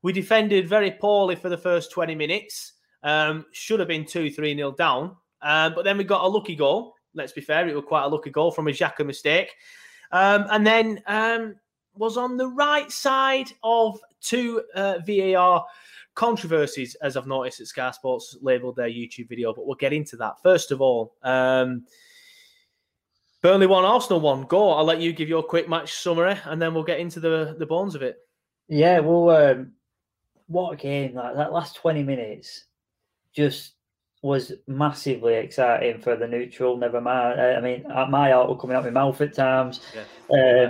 We defended very poorly for the first twenty minutes. Um, should have been two three nil down. Um, but then we got a lucky goal. Let's be fair. It was quite a lucky goal from a Xhaka mistake. Um, and then um, was on the right side of two uh, V A R controversies, as I've noticed that Sky Sports labelled their YouTube video, but we'll get into that. First of all, um, Burnley one, Arsenal one. Go. I'll let you give your quick match summary, and then we'll get into the, the bones of it. Yeah, well, um, what a game! Like, that last twenty minutes just was massively exciting for the neutral. Never mind. I mean, my heart was coming out of my mouth at times. Yeah.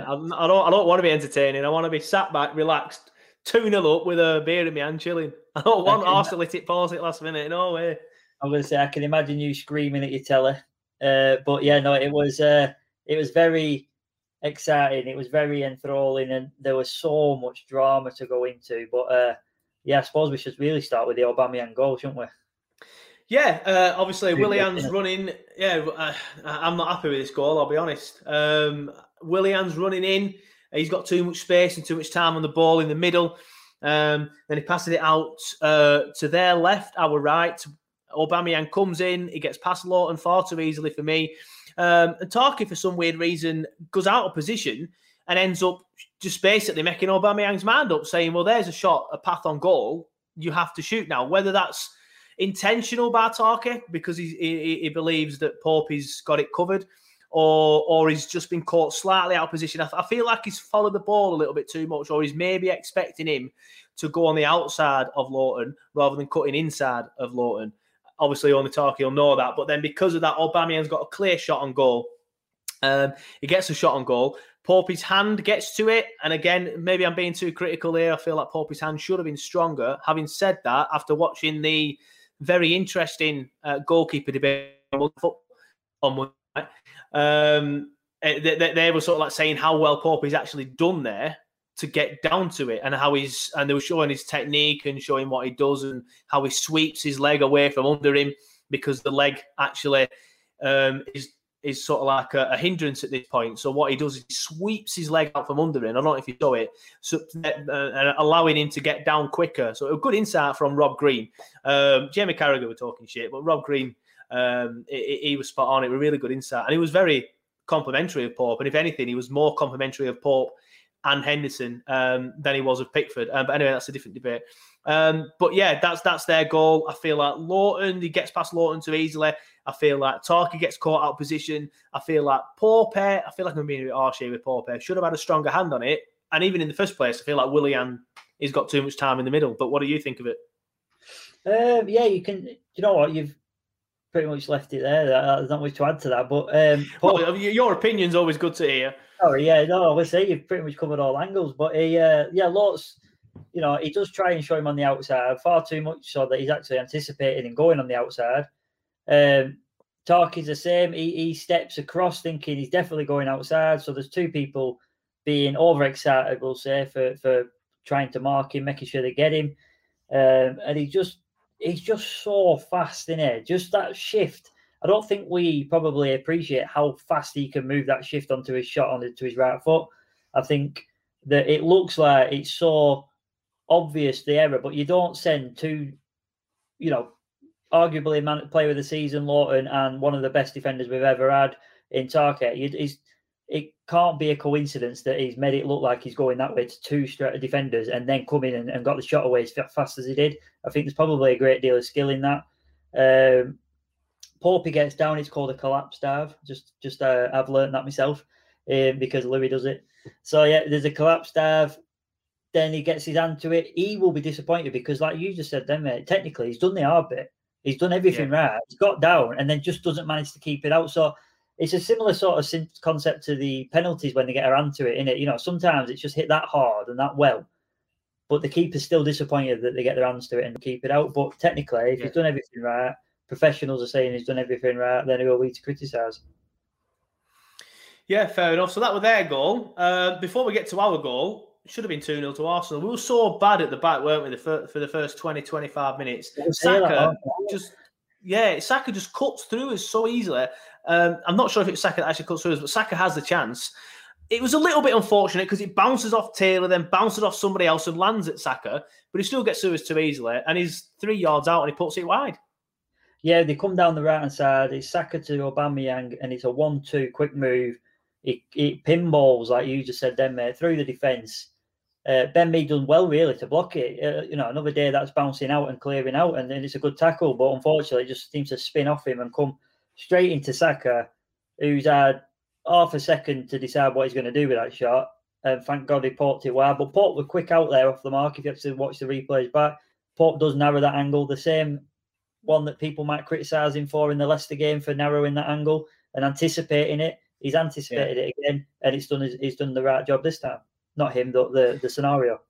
Um, I don't. I don't want to be entertaining. I want to be sat back, relaxed. two nil up with a beer in my hand, chilling. I don't want Arsenal to pause it last minute. No way. I'm going to say I can imagine you screaming at your telly. Uh, but yeah, no, it was uh, it was very exciting. It was very enthralling, and there was so much drama to go into. But uh, yeah, I suppose we should really start with the Aubameyang goal, shouldn't we? Yeah, uh, obviously Willian's running. Yeah, uh, I'm not happy with this goal. I'll be honest. Um, Willian's running in. He's got too much space and too much time on the ball in the middle. Um, then he passes it out uh, to their left, our right. Aubameyang comes in. He gets past Lowton far too easily for me. Um, and Tarki, for some weird reason, goes out of position and ends up just basically making Aubameyang's mind up, saying, well, there's a shot, a path on goal. You have to shoot now. Whether that's intentional by Tarki because he, he, he believes that Pope's got it covered, Or, or he's just been caught slightly out of position. I, I feel like he's followed the ball a little bit too much, or he's maybe expecting him to go on the outside of Lowton rather than cutting inside of Lowton. Obviously, only Tarki will know that. But then because of that, Aubameyang's got a clear shot on goal. Um, he gets a shot on goal. Pope's hand gets to it. And again, maybe I'm being too critical here. I feel like Pope's hand should have been stronger. Having said that, after watching the very interesting uh, goalkeeper debate on Monday, Um, they, they, they were sort of like saying how well Pope is actually done there to get down to it, and how he's and they were showing his technique and showing what he does and how he sweeps his leg away from under him, because the leg actually um, is is sort of like a, a hindrance at this point. So what he does is he sweeps his leg out from under him. I don't know if you saw it, so, uh, allowing him to get down quicker. So a good insight from Rob Green. Um, Jamie Carragher were talking shit, but Rob Green. Um, he, he was spot on. It was really good insight, and he was very complimentary of Pope. And if anything, he was more complimentary of Pope and Henderson um, than he was of Pickford. Um, but anyway, that's a different debate. Um, but yeah, that's that's their goal. I feel like Lowton, he gets past Lowton too easily. I feel like Tarki gets caught out of position. I feel like Pope. I feel like I'm being a bit harsh here with Pope. Should have had a stronger hand on it. And even in the first place, I feel like Willian he's got too much time in the middle. But what do you think of it? Um, yeah, you can. You know what? You've pretty much left it there. There's not much to add to that. But um, Paul, well, your opinion's always good to hear. Sorry, yeah, no, let's say you've pretty much covered all angles. But he, uh, yeah, Lot's, you know, he does try and show him on the outside far too much, so that he's actually anticipating and going on the outside. Um, Tarki's the same. He, he steps across thinking he's definitely going outside. So there's two people being overexcited, we'll say, for, for trying to mark him, making sure they get him. Um, and he just, he's just so fast in it. Just that shift. I don't think we probably appreciate how fast he can move that shift onto his shot, onto his right foot. I think that it looks like it's so obvious, the error, but you don't send two, you know, arguably man, player of the season, Lowton, and one of the best defenders we've ever had in Tarki. It can't be a coincidence that he's made it look like he's going that way to two straight defenders and then come in and, and got the shot away as fast as he did. I think there's probably a great deal of skill in that. Um, Pope gets down. It's called a collapse dive. Just, just uh, I've learned that myself um, because Louis does it. So yeah, there's a collapse dive. Then he gets his hand to it. He will be disappointed because, like you just said, then mate, technically he's done the hard bit. He's done everything yeah. right. He's got down and then just doesn't manage to keep it out. So it's a similar sort of concept to the penalties when they get around to it, innit? You know, sometimes it's just hit that hard and that well, but the keeper's still disappointed that they get their hands to it and keep it out. But technically, if yeah. he's done everything right, professionals are saying he's done everything right, then who are we to criticise? Yeah, fair enough. So that was their goal. Uh, before we get to our goal, it should have been two nil to Arsenal. We were so bad at the back, weren't we, the fir- for the first twenty, twenty-five minutes? Saka just, yeah, Saka just cuts through us so easily. Um, I'm not sure if it's Saka that actually cuts through us, but Saka has the chance. It was a little bit unfortunate because it bounces off Taylor, then bounces off somebody else and lands at Saka, but he still gets through us too easily, and he's three yards out and he puts it wide. Yeah, they come down the right-hand side. It's Saka to Aubameyang, and it's a one two quick move. It, it pinballs, like you just said then, mate, through the defence. Uh, Ben Mee done well, really, to block it. Uh, you know, another day that's bouncing out and clearing out, and then it's a good tackle, but unfortunately it just seems to spin off him and come straight into Saka, who's had half a second to decide what he's going to do with that shot, and thank God he poked it wide. But Pope were quick out there off the mark. If you actually watch the replays back, Pope does narrow that angle, the same one that people might criticise him for in the Leicester game for narrowing that angle and anticipating it. He's anticipated yeah. it again, and it's done. He's done the right job this time. Not him, but the, the scenario.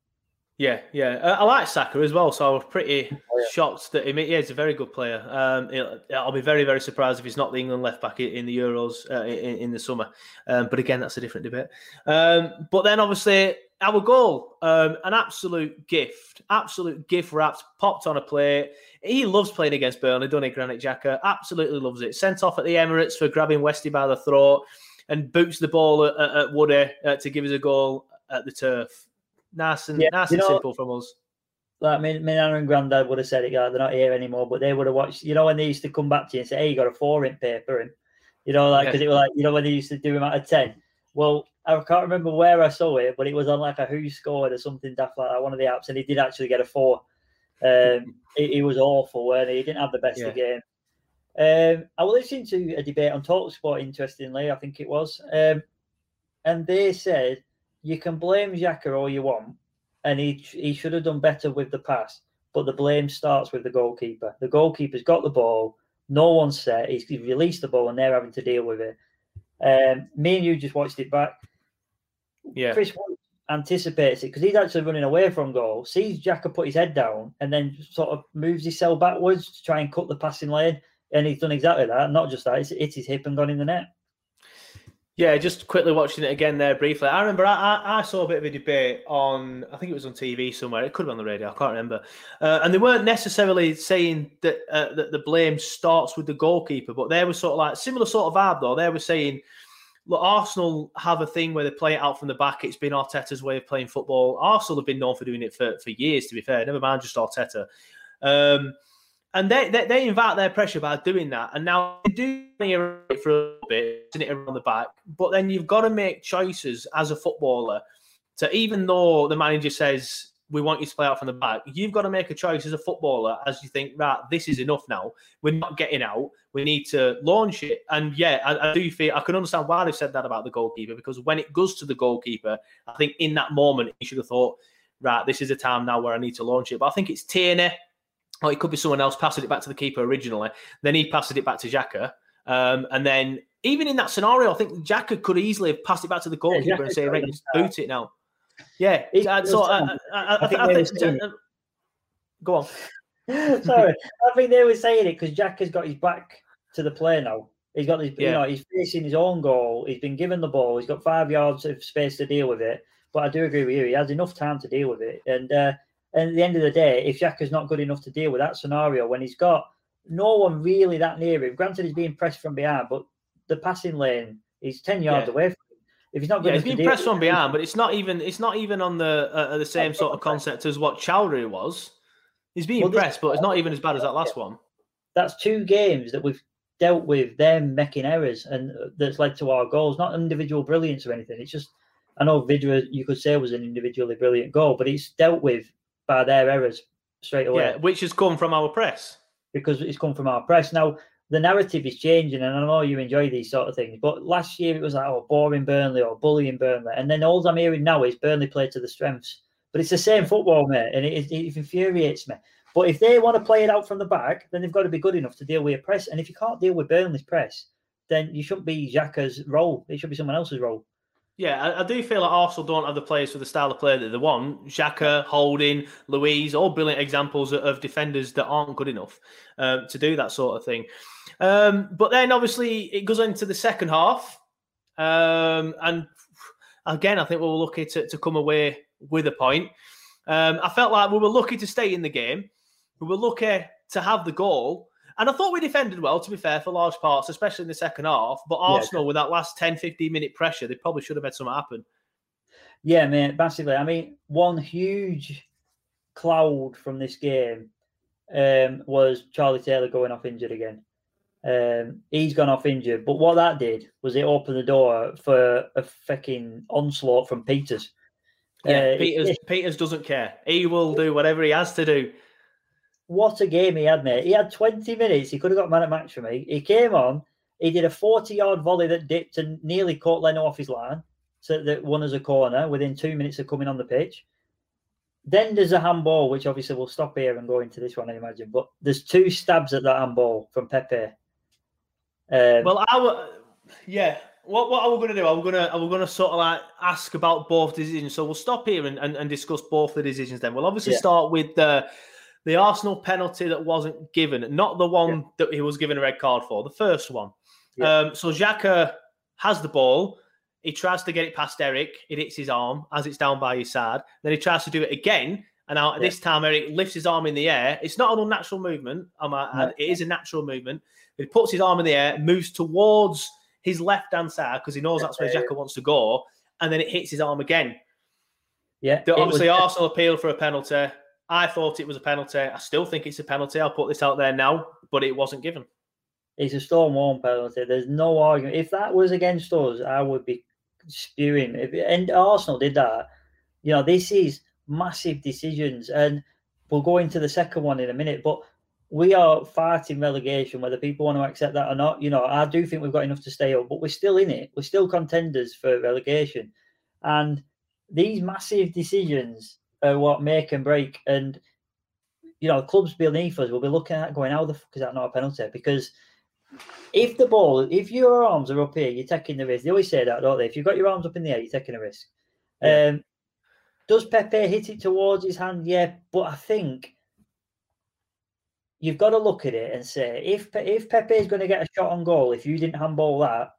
Yeah, yeah. Uh, I like Saka as well, so I was pretty oh, yeah. shocked that he made, yeah, he's a very good player. Um, he'll, I'll be very, very surprised if he's not the England left-back in the Euros uh, in, in the summer. Um, but again, that's a different debate. Um, but then, obviously, our goal, um, an absolute gift, absolute gift wrapped, popped on a plate. He loves playing against Burnley, doesn't he, Granit Xhaka? Absolutely loves it. Sent off at the Emirates for grabbing Westie by the throat and boots the ball at, at Woody uh, to give us a goal at the turf. Nice and, yeah, nice and know, simple from us. Like, my, my Nana and Grandad would have said it, like, they're not here anymore, but they would have watched, you know, when they used to come back to you and say, hey, you got a four in paper, and, you know, like, because yeah. it was like, you know, when they used to do them out of ten. Well, I can't remember where I saw it, but it was on like a Who Scored or something daft like that, one of the apps, and he did actually get a four. Um, it, it was awful, weren't he? He didn't have the best yeah. of the game. Um, I was listening to a debate on TalkSport, interestingly, I think it was, um, and they said, you can blame Xhaka all you want, and he he should have done better with the pass, but the blame starts with the goalkeeper. The goalkeeper's got the ball, no one's set, he's released the ball, and they're having to deal with it. Um, me and you just watched it back. Yeah. Chris Wood anticipates it because he's actually running away from goal, sees Xhaka put his head down, and then sort of moves his cell backwards to try and cut the passing lane, and he's done exactly that. Not just that, it's hit his hip and gone in the net. Yeah, just quickly watching it again there briefly. I remember I, I, I saw a bit of a debate on, I think it was on T V somewhere. It could have been on the radio. I can't remember. Uh, and they weren't necessarily saying that, uh, that the blame starts with the goalkeeper, but they were sort of like, similar sort of vibe though. They were saying, look, Arsenal have a thing where they play it out from the back. It's been Arteta's way of playing football. Arsenal have been known for doing it for, for years, to be fair. Never mind just Arteta. Um, and they, they they invite their pressure by doing that. And now they do it for a little bit, isn't it, around the back. But then you've got to make choices as a footballer. So even though the manager says, we want you to play out from the back, you've got to make a choice as a footballer as you think, right, this is enough now. We're not getting out. We need to launch it. And yeah, I, I do feel, I can understand why they've said that about the goalkeeper, because when it goes to the goalkeeper, I think in that moment, he should have thought, right, this is a time now where I need to launch it. But I think it's Tierney, or it could be someone else, passing it back to the keeper originally. Then he passed it back to Xhaka. Um, and then even in that scenario, I think Xhaka could easily have passed it back to the goalkeeper yeah, and say, right, just boot it now. Yeah. It so I, I, I, I think... I think, think uh, go on. Sorry. I think they were saying it because Xhaka's got his back to the play now. He's got his, yeah. you know, he's facing his own goal. He's been given the ball. He's got five yards of space to deal with it. But I do agree with you. He has enough time to deal with it. And, uh, and at the end of the day, if Xhaka's not good enough to deal with that scenario, when he's got no one really that near him, granted he's being pressed from behind, but the passing lane is ten yards yeah. away from him. If he's not good, yeah, he's being pressed from behind, but it's not even it's not even on the uh, the same sort of concept as what Chowdhury was. He's being well, pressed, but it's not even as bad as that last one. That's two games that we've dealt with them making errors, and that's led to our goals. Not individual brilliance or anything. It's just, I know Vidra, you could say, was an individually brilliant goal, but it's dealt with by their errors straight away. Yeah, which has come from our press. Because it's come from our press. Now, the narrative is changing, and I know you enjoy these sort of things, but last year it was like, oh, boring Burnley or bullying Burnley. And then all I'm hearing now is Burnley play to the strengths. But it's the same football, mate, and it, it infuriates me. But if they want to play it out from the back, then they've got to be good enough to deal with your press. And if you can't deal with Burnley's press, then you shouldn't be Xhaka's role. It should be someone else's role. Yeah, I, I do feel like Arsenal don't have the players for the style of play that they want. Xhaka, Holding, Louise, all brilliant examples of defenders that aren't good enough um, to do that sort of thing. Um, but then, obviously, it goes into the second half. Um, and, again, I think we were lucky to, to come away with a point. Um, I felt like we were lucky to stay in the game. We were lucky to have the goal. And I thought we defended well, to be fair, for large parts, especially in the second half. But Arsenal, yeah. with that last ten, fifteen-minute pressure, they probably should have had something happen. Yeah, mate, massively. I mean, one huge cloud from this game um, was Charlie Taylor going off injured again. Um, he's gone off injured. But what that did was it opened the door for a fucking onslaught from Pieters. Yeah, uh, Pieters, it, Pieters doesn't care. He will do whatever he has to do. What a game he had, mate. He had twenty minutes. He could have got man of match for me. He came on. He did a forty-yard volley that dipped and nearly caught Leno off his line, so that won as a corner within two minutes of coming on the pitch. Then there's a handball, which obviously we'll stop here and go into this one, I imagine. But there's two stabs at that handball from Pepe. Um, well, I w- yeah. What what are we going to do? Are we going to are we going to sort of like ask about both decisions? So we'll stop here and, and, and discuss both the decisions. Then we'll obviously yeah. start with the. Uh, The Arsenal penalty that wasn't given, not the one yeah. that he was given a red card for, the first one. Yeah. Um, so Xhaka has the ball. He tries to get it past Eric. It hits his arm as it's down by his side. Then he tries to do it again. And now, yeah. this time, Eric lifts his arm in the air. It's not an unnatural movement, I might add. It is a natural movement. He puts his arm in the air, moves towards his left-hand side because he knows that's where Xhaka wants to go. And then it hits his arm again. Yeah. The, obviously, was- Arsenal appealed for a penalty. I thought it was a penalty. I still think it's a penalty. I'll put this out there now, but it wasn't given. It's a stone-warm penalty. There's no argument. If that was against us, I would be spewing. If, and Arsenal did that. You know, this is massive decisions. And we'll go into the second one in a minute. But we are fighting relegation, whether people want to accept that or not. You know, I do think we've got enough to stay up, but we're still in it. We're still contenders for relegation. And these massive decisions... Uh, what make and break, and you know, clubs beneath us will be looking at going, how the fuck is that not a penalty? Because if the ball, if your arms are up here, you're taking the risk. They always say that, don't they? If you've got your arms up in the air, you're taking a risk. Yeah. Um, does Pepe hit it towards his hand? Yeah, but I think you've got to look at it and say, if Pe- if Pepe is going to get a shot on goal, if you didn't handball that,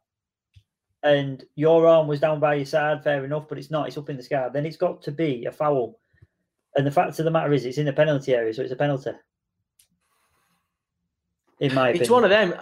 and your arm was down by your side, fair enough, but it's not, it's up in the sky, then it's got to be a foul. And the fact of the matter is, it's in the penalty area, so it's a penalty. In my opinion, it's one of them.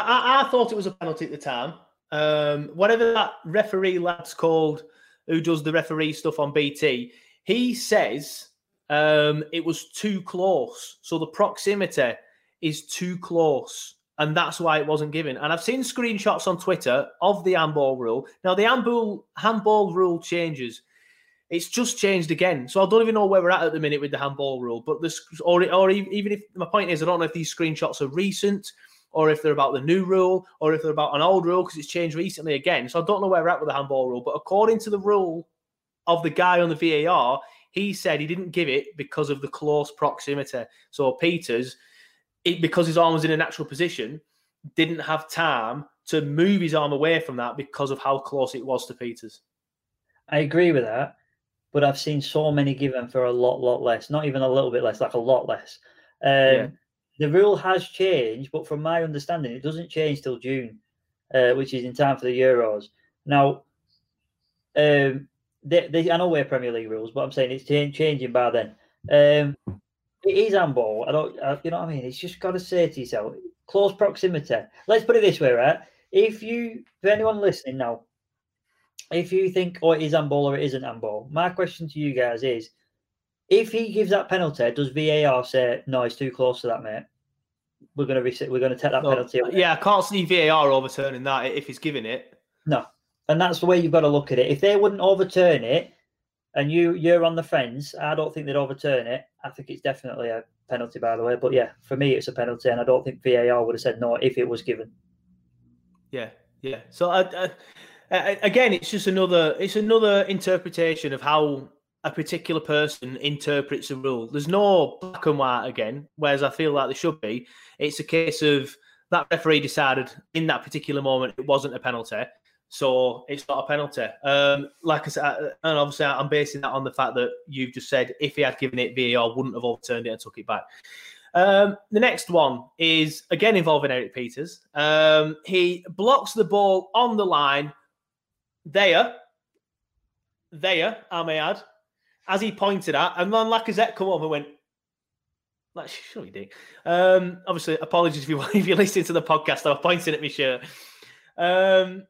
I, I thought it was a penalty at the time. Um, whatever that referee lad's called, who does the referee stuff on B T, he says um, it was too close. So the proximity is too close, and that's why it wasn't given. And I've seen screenshots on Twitter of the handball rule. Now the handball handball rule changes. It's just changed again. So I don't even know where we're at at the minute with the handball rule. But this, or, or even if my point is, I don't know if these screenshots are recent or if they're about the new rule or if they're about an old rule because it's changed recently again. So I don't know where we're at with the handball rule. But according to the rule of the guy on the V A R, He said he didn't give it because of the close proximity. So Pieters, it, because his arm was in a natural position, didn't have time to move his arm away from that because of how close it was to Pieters. I agree with that, but I've seen so many given for a lot, lot less. Not even a little bit less, like a lot less. Um, yeah. The rule has changed, but from my understanding, it doesn't change till June, uh, which is in time for the Euros. Now, um, they, they, I know we're Premier League rules, but I'm saying it's change, changing by then. Um, it is handball. I don't, I, you know what I mean? It's just got to say to yourself, close proximity. Let's put it this way, right? If you, for anyone listening now, if you think, oh, it is handball or it isn't handball, my question to you guys is, if he gives that penalty, does V A R say, no, it's too close to that, mate? We're going to reset, we're going to take that no, penalty away. Yeah, I can't see V A R overturning that if he's giving it. No. And that's the way you've got to look at it. If they wouldn't overturn it and you, you're on the fence, I don't think they'd overturn it. I think it's definitely a penalty, by the way. But yeah, for me, it's a penalty. And I don't think V A R would have said no if it was given. Yeah, yeah. So, I, I, again, it's just another, it's another interpretation of how a particular person interprets a rule. There's no black and white again, whereas I feel like there should be. It's a case of that referee decided in that particular moment it wasn't a penalty. So it's not a penalty. Um, like I said, and obviously I'm basing that on the fact that you've just said if he had given it, V A R wouldn't have overturned it and took it back. Um, the next one is, again, involving Eric Pieters. Um, he blocks the ball on the line there, there, I may add, as he pointed at, and then Lacazette come over and went, like, surely, Dick. Um, obviously, apologies if you if you're listening to the podcast, I was pointing at my shirt. Um...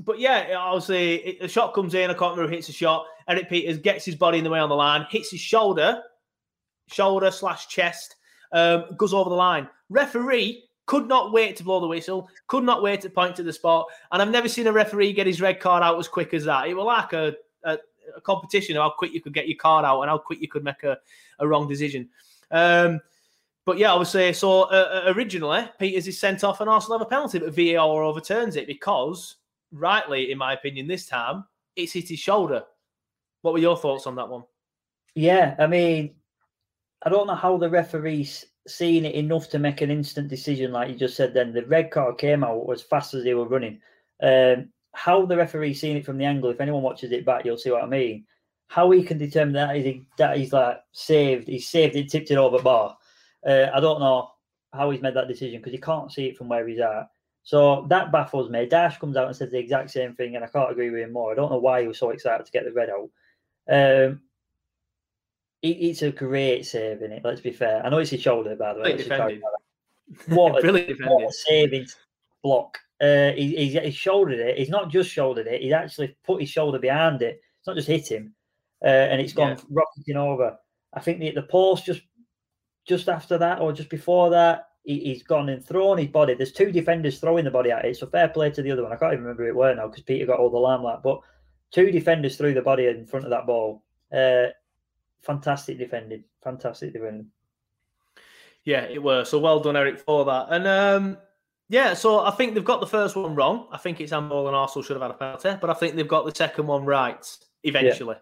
But yeah, obviously, the shot comes in. I can't remember who hits a shot. Eric Pieters gets his body in the way on the line, hits his shoulder, shoulder slash chest, um, goes over the line. Referee could not wait to blow the whistle, could not wait to point to the spot. And I've never seen a referee get his red card out as quick as that. It was like a, a, a competition of how quick you could get your card out and how quick you could make a, a wrong decision. Um, But yeah, obviously, so uh, originally, Pieters is sent off and Arsenal have a penalty, but V A R overturns it because... rightly, in my opinion, this time, it's hit his shoulder. What were your thoughts on that one? Yeah, I mean, I don't know how the referee's seen it enough to make an instant decision, like you just said then. The red card came out as fast as they were running. Um, how the referee seen it from the angle, if anyone watches it back, you'll see what I mean. How he can determine that is he, that he's like saved, he saved it, tipped it over bar. Uh, I don't know how he's made that decision because he can't see it from where he's at. So that baffles me. Dash comes out and says the exact same thing, and I can't agree with him more. I don't know why he was so excited to get the red out. Um, it, it's a great save, innit? Let's be fair. I know it's his shoulder, by the way. Really what, a, really what a saving block. Uh, he, he's, he's shouldered it. He's not just shouldered it. He's actually put his shoulder behind it. It's not just hit him, uh, and it's gone yeah. rocketing over. I think the, the post just just after that or just before that, he's gone and thrown his body. There's two defenders throwing the body at it. So fair play to the other one. I can't even remember who it were now because Peter got all the limelight. But two defenders threw the body in front of that ball. Uh, fantastic defending. Fantastic defending. Yeah, it was. So well done, Eric, for that. And um, yeah, so I think they've got the first one wrong. I think it's handball and Arsenal should have had a penalty. But I think they've got the second one right eventually.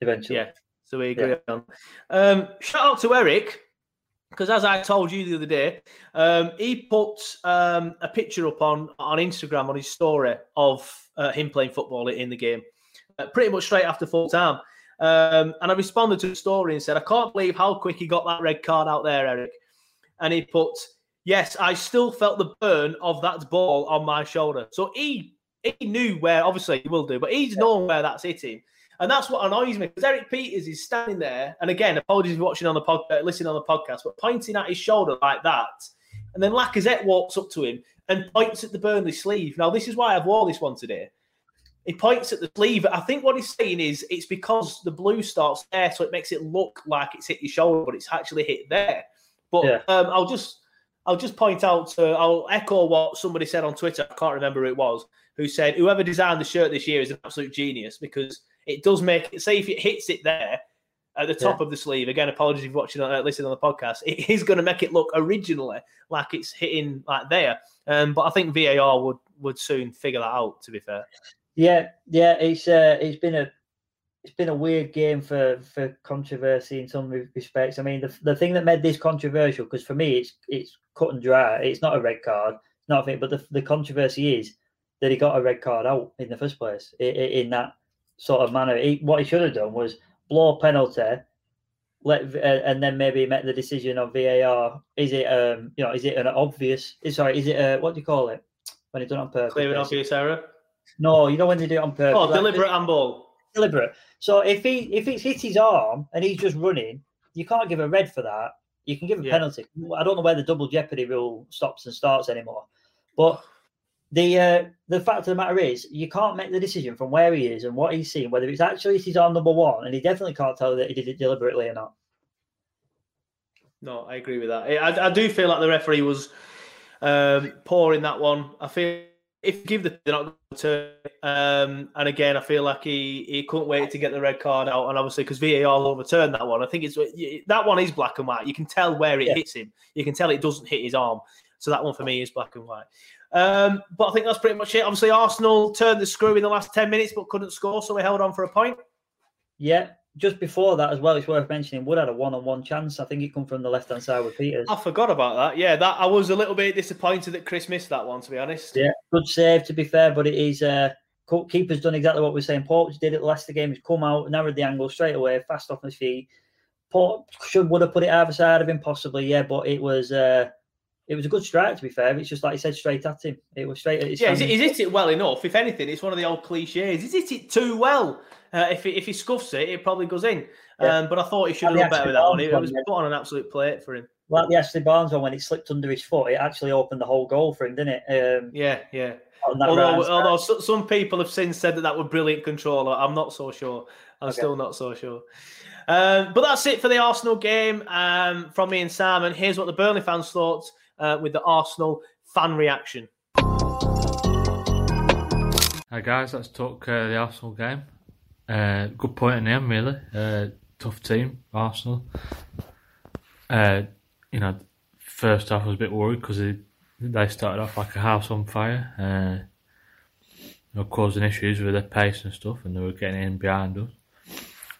Yeah. Eventually. Yeah. So we agree yeah. on. Um, shout out to Eric. Because as I told you the other day, um, he put um, a picture up on, on Instagram on his story of uh, him playing football in the game, uh, pretty much straight after full time. Um, and I responded to the story and said, I can't believe how quick he got that red card out there, Eric. And he put, yes, I still felt the burn of that ball on my shoulder. So he, he knew where, obviously he will do, but he's known where that's hitting. And that's what annoys me, because Eric Pieters is standing there, and again, apologies if you're watching on the podcast, listening on the podcast, but pointing at his shoulder like that, and then Lacazette walks up to him and points at the Burnley sleeve. Now, this is why I've worn this one today. He points at the sleeve. I think what he's saying is it's because the blue starts there, so it makes it look like it's hit your shoulder, but it's actually hit there. But yeah. um, I'll just I'll just point out, uh, I'll echo what somebody said on Twitter, I can't remember who it was, who said, whoever designed the shirt this year is an absolute genius, because... it does make it, say if it hits it there at the top yeah. of the sleeve, again, apologies if you're watching, uh, listening on the podcast, it is going to make it look originally like it's hitting like there. Um, but I think V A R would, would soon figure that out, to be fair. Yeah, yeah, it's uh, it's been a it's been a weird game for, for controversy in some respects. I mean, the the thing that made this controversial, because for me, it's it's cut and dry. It's not a red card, nothing. But the the controversy is that he got a red card out in the first place in, in that sort of manner. He, what he should have done was blow a penalty, let uh, and then maybe make the decision on V A R. Is it um you know is it an obvious? Sorry, is it a, what do you call it when it's done on purpose? Clear and obvious error. No, you know when they do it on purpose. Oh, deliberate handball. Deliberate. So if he if it's hit his arm and he's just running, you can't give a red for that. You can give a yeah. penalty. I don't know where the double jeopardy rule stops and starts anymore. But the uh, the fact of the matter is, you can't make the decision from where he is and what he's seen, whether it's actually his arm number one, and he definitely can't tell that he did it deliberately or not. No, I agree with that. I, I do feel like the referee was um, poor in that one. I feel if you give the they're not to um, and again, I feel like he, he couldn't wait to get the red card out, and obviously because V A R overturned that one, I think it's that one is black and white. You can tell where it yeah. hits him. You can tell it doesn't hit his arm. So that one for me is black and white. Um, but I think that's pretty much it. Obviously, Arsenal turned the screw in the last ten minutes, but couldn't score, so we held on for a point. Yeah. Just before that as well, it's worth mentioning Wood had a one-on-one chance. I think it come from the left-hand side with Pieters. I forgot about that. Yeah, that I was a little bit disappointed that Chris missed that one, to be honest. Yeah, good save, to be fair, but it is... Uh, keeper's done exactly what we were saying. Pope did it the last of the game. He's come out, narrowed the angle straight away, fast off his feet. Pope should would have put it either side of him, possibly, yeah, but it was... Uh, It was a good strike, to be fair. It's just like he said, straight at him. It was straight at his. Yeah, he's, he's hit it well enough. If anything, it's one of the old cliches. He's hit it too well. Uh, if, it, if he scuffs it, it probably goes in. Yeah. Um, but I thought he should have done better with that one. It was put on an absolute plate for him. Like the Ashley Barnes one, when it slipped under his foot, it actually opened the whole goal for him, didn't it? Um, yeah, yeah. Although, although some people have since said that that was brilliant control. I'm not so sure. I'm okay. still not so sure. Um, but that's it for the Arsenal game um, from me and Sam. And here's what the Burnley fans thought. Uh, with the Arsenal fan reaction. Hi guys, let's talk uh, the Arsenal game. Uh, good point in the end, really. Uh, tough team, Arsenal. Uh, you know, first half I was a bit worried because they, they started off like a house on fire. Uh, they were causing issues with their pace and stuff, and they were getting in behind us.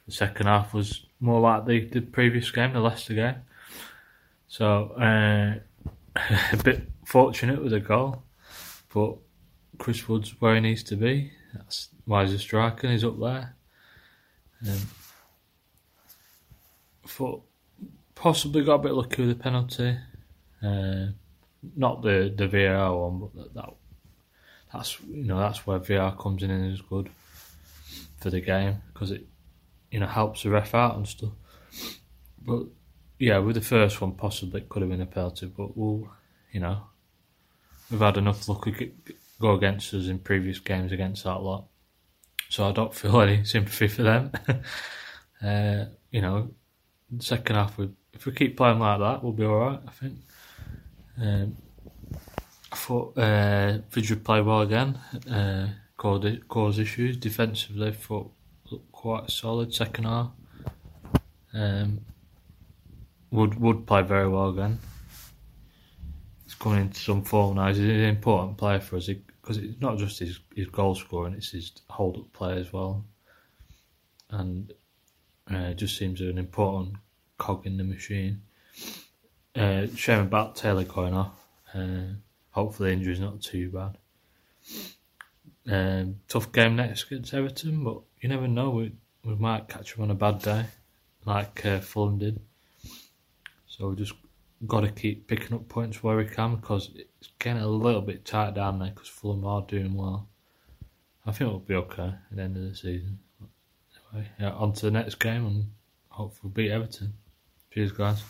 The second half was more like the, the previous game, the Leicester game. So, uh, a bit fortunate with a goal, but Chris Wood's where he needs to be. That's why he's a striker. He's up there. Um, for possibly got a bit lucky with the penalty, uh, not the the V A R one, but that, that that's you know that's where V A R comes in and is good for the game because it you know helps the ref out and stuff, but. Yeah, with the first one, possibly it could have been a penalty, but we'll, you know, we've had enough luck go against us in previous games against that lot, so I don't feel any sympathy for them. uh, you know, second half, we, if we keep playing like that, we'll be all right, I think. Um, I thought uh, Vidra played well again, uh, caused, caused issues defensively. I thought looked quite solid second half. Um, Wood would play very well again. He's coming into some form now. He's an important player for us because it's not just his, his goal scoring, it's his hold up play as well. And uh, it just seems an important cog in the machine. Uh, shame about Taylor going off. Uh, hopefully, the injury's not too bad. Um, tough game next against Everton, but you never know. We, we might catch him on a bad day, like uh, Fulham did. So we just got to keep picking up points where we can because it's getting a little bit tight down there because Fulham are doing well. I think we'll be okay at the end of the season. Anyway, yeah, on to the next game and hopefully beat Everton. Cheers, guys.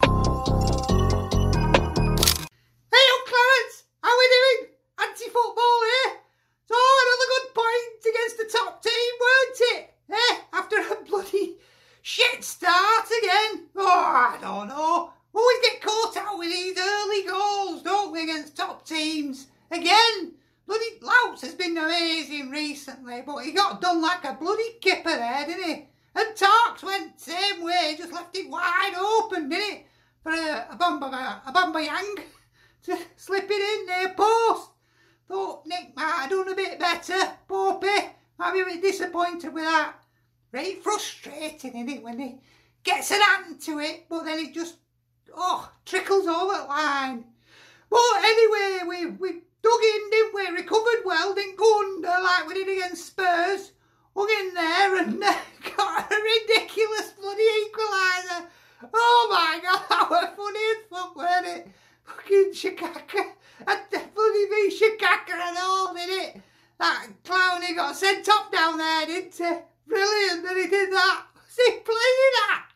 Hey, old Clarence! How we doing? Anti-football here. It's all another good point against the top team, weren't it? Eh? After a bloody... shit start again. Oh, I don't know. We always get caught out with these early goals, don't we, against top teams? Again, bloody Louts has been amazing recently, but he got done like a bloody kipper there, didn't he? And Tarks went same way, just left it wide open, didn't it? For a Aubameyang to slip it in there post. Thought Nick might have done a bit better. Pope might be a bit disappointed with that. right? Frustrating, isn't it, when he gets an hand to it, but then it just, oh, trickles over the line. But anyway, we, we dug in, didn't we? Recovered well, didn't go under like we did against Spurs. Hung in there and uh, got a ridiculous bloody equaliser. Oh my God, that was funny as fuck, weren't it? Fucking Xhaka. Had to bloody be Xhaka and all, didn't it? That clown, he got sent off down there, didn't he? Brilliant that he did that. Was he playing that?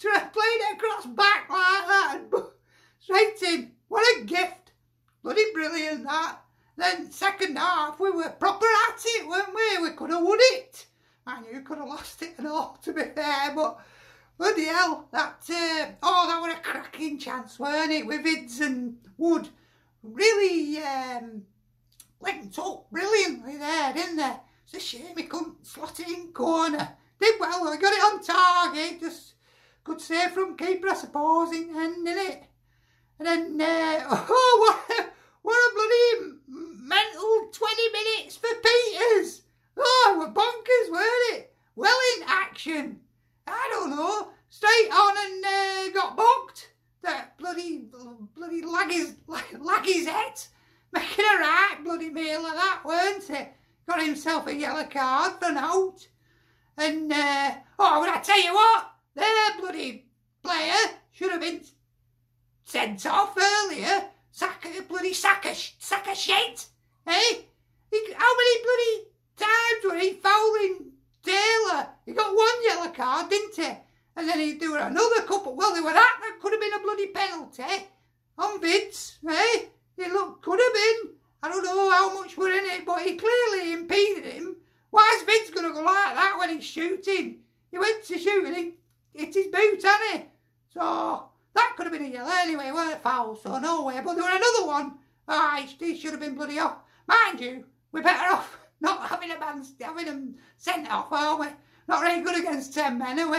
Played it across back like that and straight in. What a gift. Bloody brilliant that. Then second half, we were proper at it, weren't we? We could have won it. Man, you could have lost it and all, to be fair, but bloody hell, that, uh, oh, that was a cracking chance, weren't it, with Vince and Wood. Really um, linked up brilliantly there, didn't they? It's a shame he couldn't slot it in corner. Did well, he got it on target, just good save from keeper, I suppose, in the end, didn't it? And then, uh, oh, what a, what a bloody mental twenty minutes for Pieters. Oh, it was bonkers, weren't it? Well in action. I don't know. Straight on and uh, got booked. That bloody, bloody laggy's, laggy's head. Making a right bloody meal of that, weren't he? Got himself a yellow card for an out. And, uh, oh, well, I tell you what, their bloody player should have been sent off earlier. Saka, bloody Saka, Saka shit, eh? He, how many bloody times were he fouling Taylor? He got one yellow card, didn't he? And then he do another couple. Well, they were that. That could have been a bloody penalty on Vince, eh? It looked, could have been. I don't know how much were in it, but he clearly impeded him. Why is Vince going to go like that when he's shooting? He went to shoot and he hit his boot, hadn't he? So that could have been a yellow anyway, weren't it? Foul, so no way. But there were another one. Ah, oh, he should have been bloody off. Mind you, we're better off not having a man, having him sent off, are we? Not very good against ten men, are we?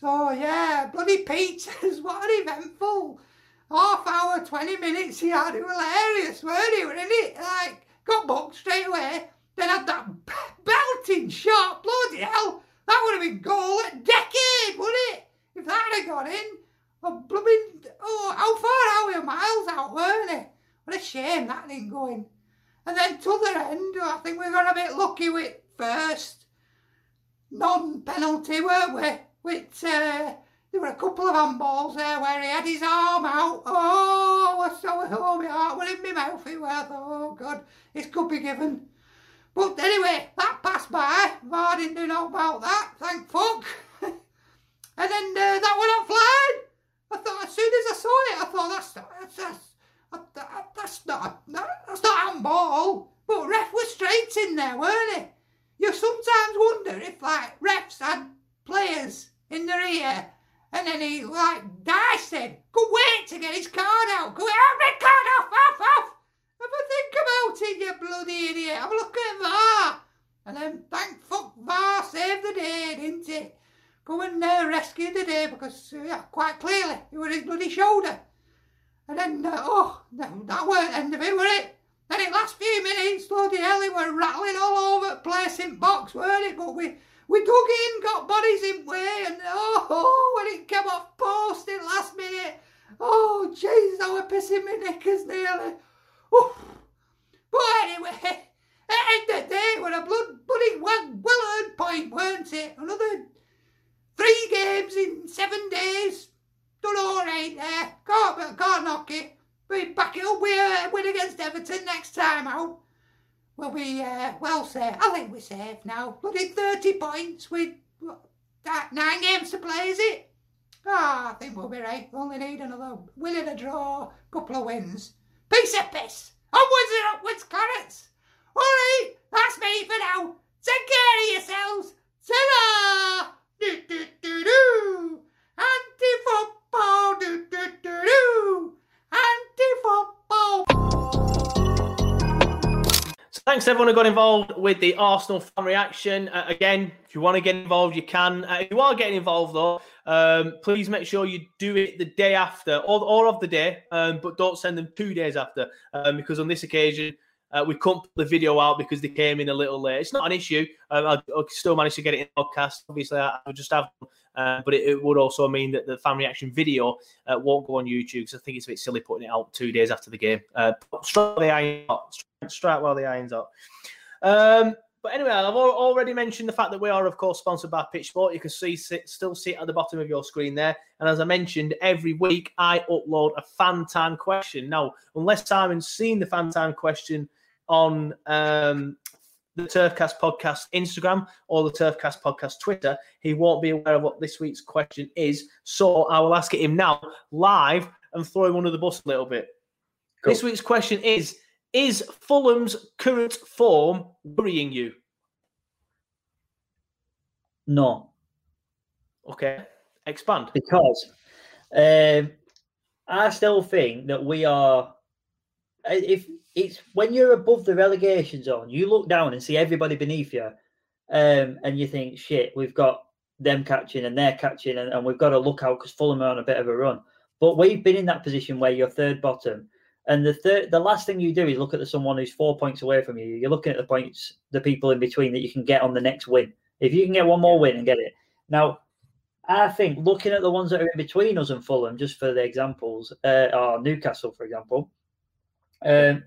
So yeah, bloody Pieters, what an eventful half hour, twenty minutes he had. It was hilarious, weren't it? Wasn't it? Like, got booked straight away, then had that belting shot, bloody hell. That would have been goal a decade, wouldn't it? If that had gone in. Oh, blooming, oh, how far are we? Miles out, weren't they? What a shame that didn't go in. And then to the end, I think we got a bit lucky with first non-penalty, weren't we? With, uh, there were a couple of handballs there where he had his arm out. Oh, so, oh my heart was in my mouth, it was. Oh, God, it could be given. But anyway, that passed by. I didn't do no about that, thank fuck. And then uh, that went offline. I thought, as soon as I saw it, I thought, that's not, that's, that's, that's not, that's not handball. But ref was straight in there, weren't he? You sometimes wonder if, like, refs had players in their ear, and then he, like, Dice said, couldn't wait to get his card out. Go, have my card off, off, off. Have a think about it, you bloody idiot. Have a look at V A R. And then, thank fuck, V A R saved the day, didn't it? Go and uh, rescue the day because, uh, yeah, quite clearly, it was his bloody shoulder. And then, uh, oh, no, that weren't the end of it, were it? Then it last few minutes, bloody hell, he were rattling all over the place in box, weren't it? But we we dug in, got bodies in way, and oh, oh, when it came off post in last minute, oh, Jesus, I was pissing my knickers nearly. Oof. But anyway, at the end of the day, it was a blood, bloody well-earned point, weren't it? Another... Three games in seven days. Done all right there. Can't, can't knock it. We'll back it up with a win against Everton next time out. We'll be uh, well safe. I think we're safe now. Bloody thirty points with what, that nine games to play, is it? Ah, oh, I think we'll be right. We only need another win and a draw. Couple of wins. Piece of piss. Onwards and upwards, carrots. All right, that's me for now. Take care of yourselves. Ta-da! Do do do do, anti-football. Do do do do, anti-football. So thanks to everyone who got involved with the Arsenal fan reaction. Uh, again, if you want to get involved, you can. Uh, if you are getting involved, though, um, please make sure you do it the day after, or, or of the day, um, but don't send them two days after, um, because on this occasion, Uh, we couldn't put the video out because they came in a little late. It's not an issue. Um, I, I still managed to get it in the podcast. Obviously, I, I just have one. Uh, but it, it would also mean that the fan reaction video uh, won't go on YouTube, because I think it's a bit silly putting it out two days after the game. Uh, strike while the iron's hot. Strike while the iron's hot. Um, but anyway, I've already mentioned the fact that we are, of course, sponsored by Pitchsport. You can see sit, still see it at the bottom of your screen there. And as I mentioned, every week I upload a fan time question. Now, unless Simon's seen the fan time question on um, the Turfcast Podcast Instagram or the Turfcast Podcast Twitter, he won't be aware of what this week's question is. So I will ask it him now live and throw him under the bus a little bit. Cool. This week's question is, is Fulham's current form worrying you? No. Okay. Expand. Because um, I still think that we are... If it's when you're above the relegation zone, you look down and see everybody beneath you, um, and you think, shit, we've got them catching and they're catching, and, and we've got to look out because Fulham are on a bit of a run. But we've been in that position where you're third bottom. And the third, the last thing you do is look at the someone who's four points away from you. You're looking at the points, the people in between that you can get on the next win. If you can get one more win and get it. Now, I think looking at the ones that are in between us and Fulham, just for the examples, uh, or Newcastle, for example, um,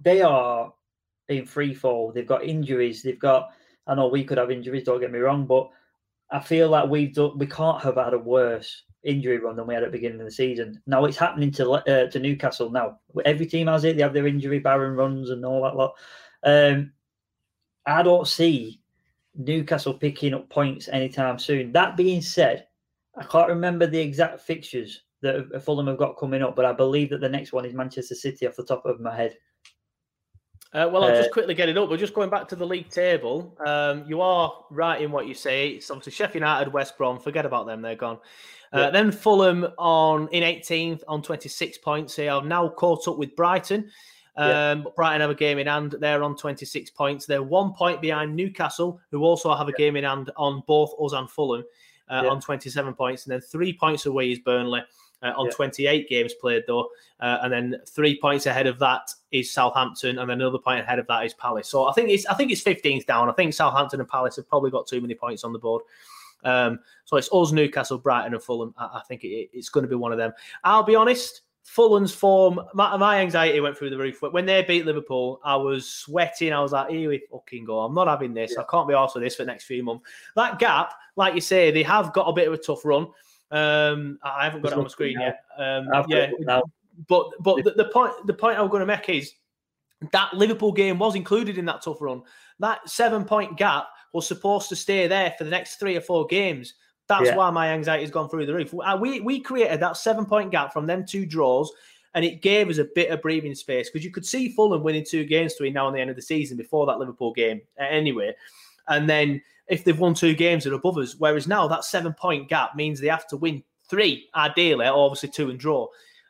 they are in free fall. They've got injuries. They've got, I know we could have injuries, don't get me wrong, but I feel like we've done, we can't have had a worse injury run than we had at the beginning of the season. Now it's happening to uh, to Newcastle now. Every team has it. They have their injury barren runs and all that lot. Um, I don't see Newcastle picking up points anytime soon. That being said, I can't remember the exact fixtures that Fulham have got coming up, but I believe that the next one is Manchester City off the top of my head. Uh, well, I'll uh, just quickly get it up. We're just going back to the league table. Um, you are right in what you say. It's obviously Sheffield United, West Brom. Forget about them; they're gone. Uh, yeah. Then Fulham on in eighteenth on twenty-six points. They are now caught up with Brighton. Um, yeah. But Brighton have a game in hand. They're on twenty-six points. They're one point behind Newcastle, who also have a yeah. game in hand on both us and Fulham uh, yeah. on twenty-seven points, and then three points away is Burnley. Uh, on yeah. twenty-eight games played, though. Uh, and then three points ahead of that is Southampton, and another point ahead of that is Palace. So I think it's I think it's fifteenth down. I think Southampton and Palace have probably got too many points on the board. Um, so it's us, Newcastle, Brighton and Fulham. I, I think it, it's going to be one of them. I'll be honest, Fulham's form, my, my anxiety went through the roof. When they beat Liverpool, I was sweating. I was like, here we fucking go. I'm not having this. Yeah. I can't be arsed with this for the next few months. That gap, like you say, they have got a bit of a tough run. Um, I haven't got it's it on my screen now. yet. Um, yeah, but but the, the point the point I'm going to make is that Liverpool game was included in that tough run. That seven point gap was supposed to stay there for the next three or four games. That's yeah. why my anxiety's gone through the roof. We we created that seven point gap from them two draws, and it gave us a bit of breathing space because you could see Fulham winning two games between now and the end of the season before that Liverpool game anyway, and then. If they've won two games and above us, whereas now that seven-point gap means they have to win three, ideally, or obviously two and draw.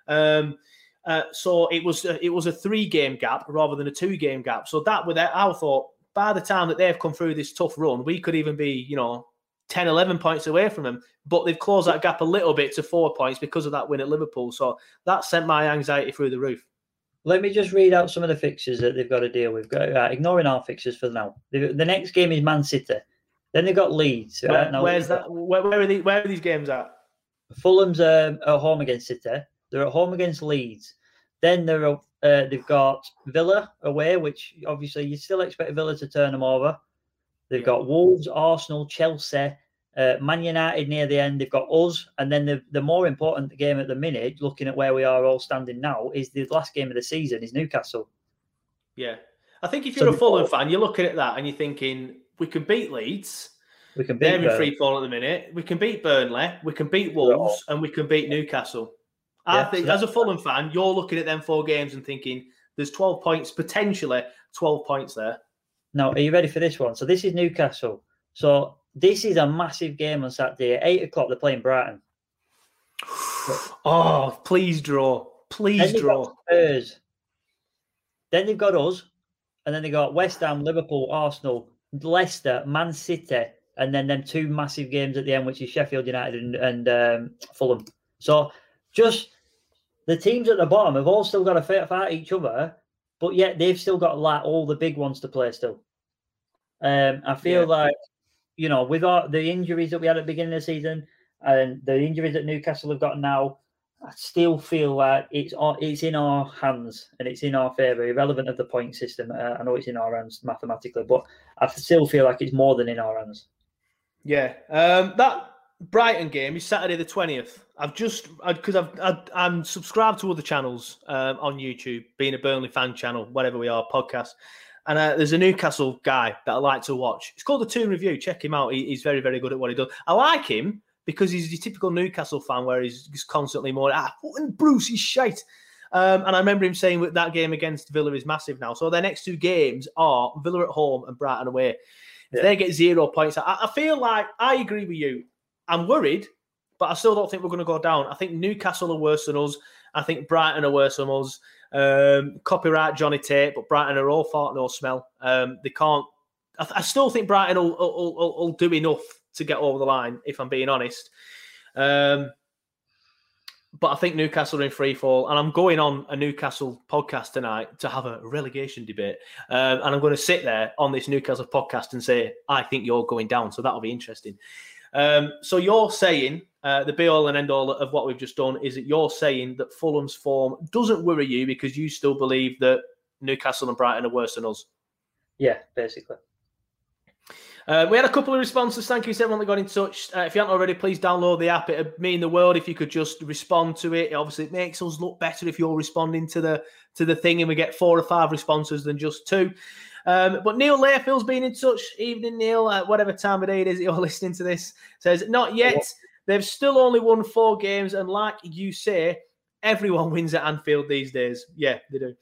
Um, uh, so it was uh, it was a three-game gap rather than a two-game gap. So that, with that, I thought, by the time that they've come through this tough run, we could even be, you know, ten, eleven points away from them. But they've closed that gap a little bit to four points because of that win at Liverpool. So that sent my anxiety through the roof. Let me just read out some of the fixtures that they've got to deal with. Uh, ignoring our fixtures for now. The next game is Man City. Then they've got Leeds. Where, right? no, where's that? Where, where, are the, where are these games at? Fulham's um, at home against City. They're at home against Leeds. Then they're, uh, they've got Villa away, which obviously you still expect Villa to turn them over. They've yeah. got Wolves, Arsenal, Chelsea, uh, Man United near the end. They've got us. And then the, the more important game at the minute, looking at where we are all standing now, is the last game of the season is Newcastle. Yeah. I think if you're so a Fulham fan, you're looking at that and you're thinking... We can beat Leeds. We can beat They're in Burnley. Free fall at the minute. We can beat Burnley. We can beat Wolves. And we can beat Newcastle. I yeah, think, so as a Fulham fan, you're looking at them four games and thinking there's twelve points, potentially twelve points there. Now, are you ready for this one? So this is Newcastle. So this is a massive game on Saturday. At eight o'clock, they're playing Brighton. Oh, please draw. Please then draw. Spurs. Then they've got us. And then they've got West Ham, Liverpool, Arsenal, Leicester, Man City, and then them two massive games at the end, which is Sheffield United and, and um, Fulham. So just the teams at the bottom have all still got to fight each other, But yet they've still got like all the big ones to play still. Um, I feel yeah. like, you know, with all the injuries that we had at the beginning of the season and the injuries that Newcastle have got now, I still feel like it's it's in our hands and it's in our favour, irrelevant of the point system. Uh, I know it's in our hands mathematically, but I still feel like it's more than in our hands. Yeah, um, that Brighton game is Saturday the twentieth. I've just because I've I, I'm subscribed to other channels um, on YouTube, being a Burnley fan channel, whatever we are, podcast. And uh, there's a Newcastle guy that I like to watch. It's called The Toon Review. Check him out. He, he's very, very good at what he does. I like him because he's the typical Newcastle fan where he's, he's constantly more, ah, and Bruce, he's shite. Um, and I remember him saying that, that game against Villa is massive now. So their next two games are Villa at home and Brighton away. If yeah. they get zero points, I, I feel like I agree with you. I'm worried, but I still don't think we're going to go down. I think Newcastle are worse than us. I think Brighton are worse than us. Um, copyright Johnny Tate, but Brighton are all fart, no smell. Um, they can't. I, th- I still think Brighton will, will, will, will do enough to get over the line, if I'm being honest. Um, but I think Newcastle are in free fall, and I'm going on a Newcastle podcast tonight to have a relegation debate. Um, and I'm going to sit there on this Newcastle podcast and say, I think you're going down. So that'll be interesting. Um, so you're saying uh, the be-all and end-all of what we've just done is that you're saying that Fulham's form doesn't worry you because you still believe that Newcastle and Brighton are worse than us. Yeah, basically. Uh, we had a couple of responses. Thank you to everyone that got in touch. Uh, if you haven't already, please download the app. It'd mean the world if you could just respond to it. Obviously, it makes us look better if you're responding to the to the thing and we get four or five responses than just two. Um, but Neil Layfield's been in touch. Evening, Neil, at whatever time of day it is that you're listening to this. Says, not yet. What? They've still only won four games. And like you say, everyone wins at Anfield these days. Yeah, they do.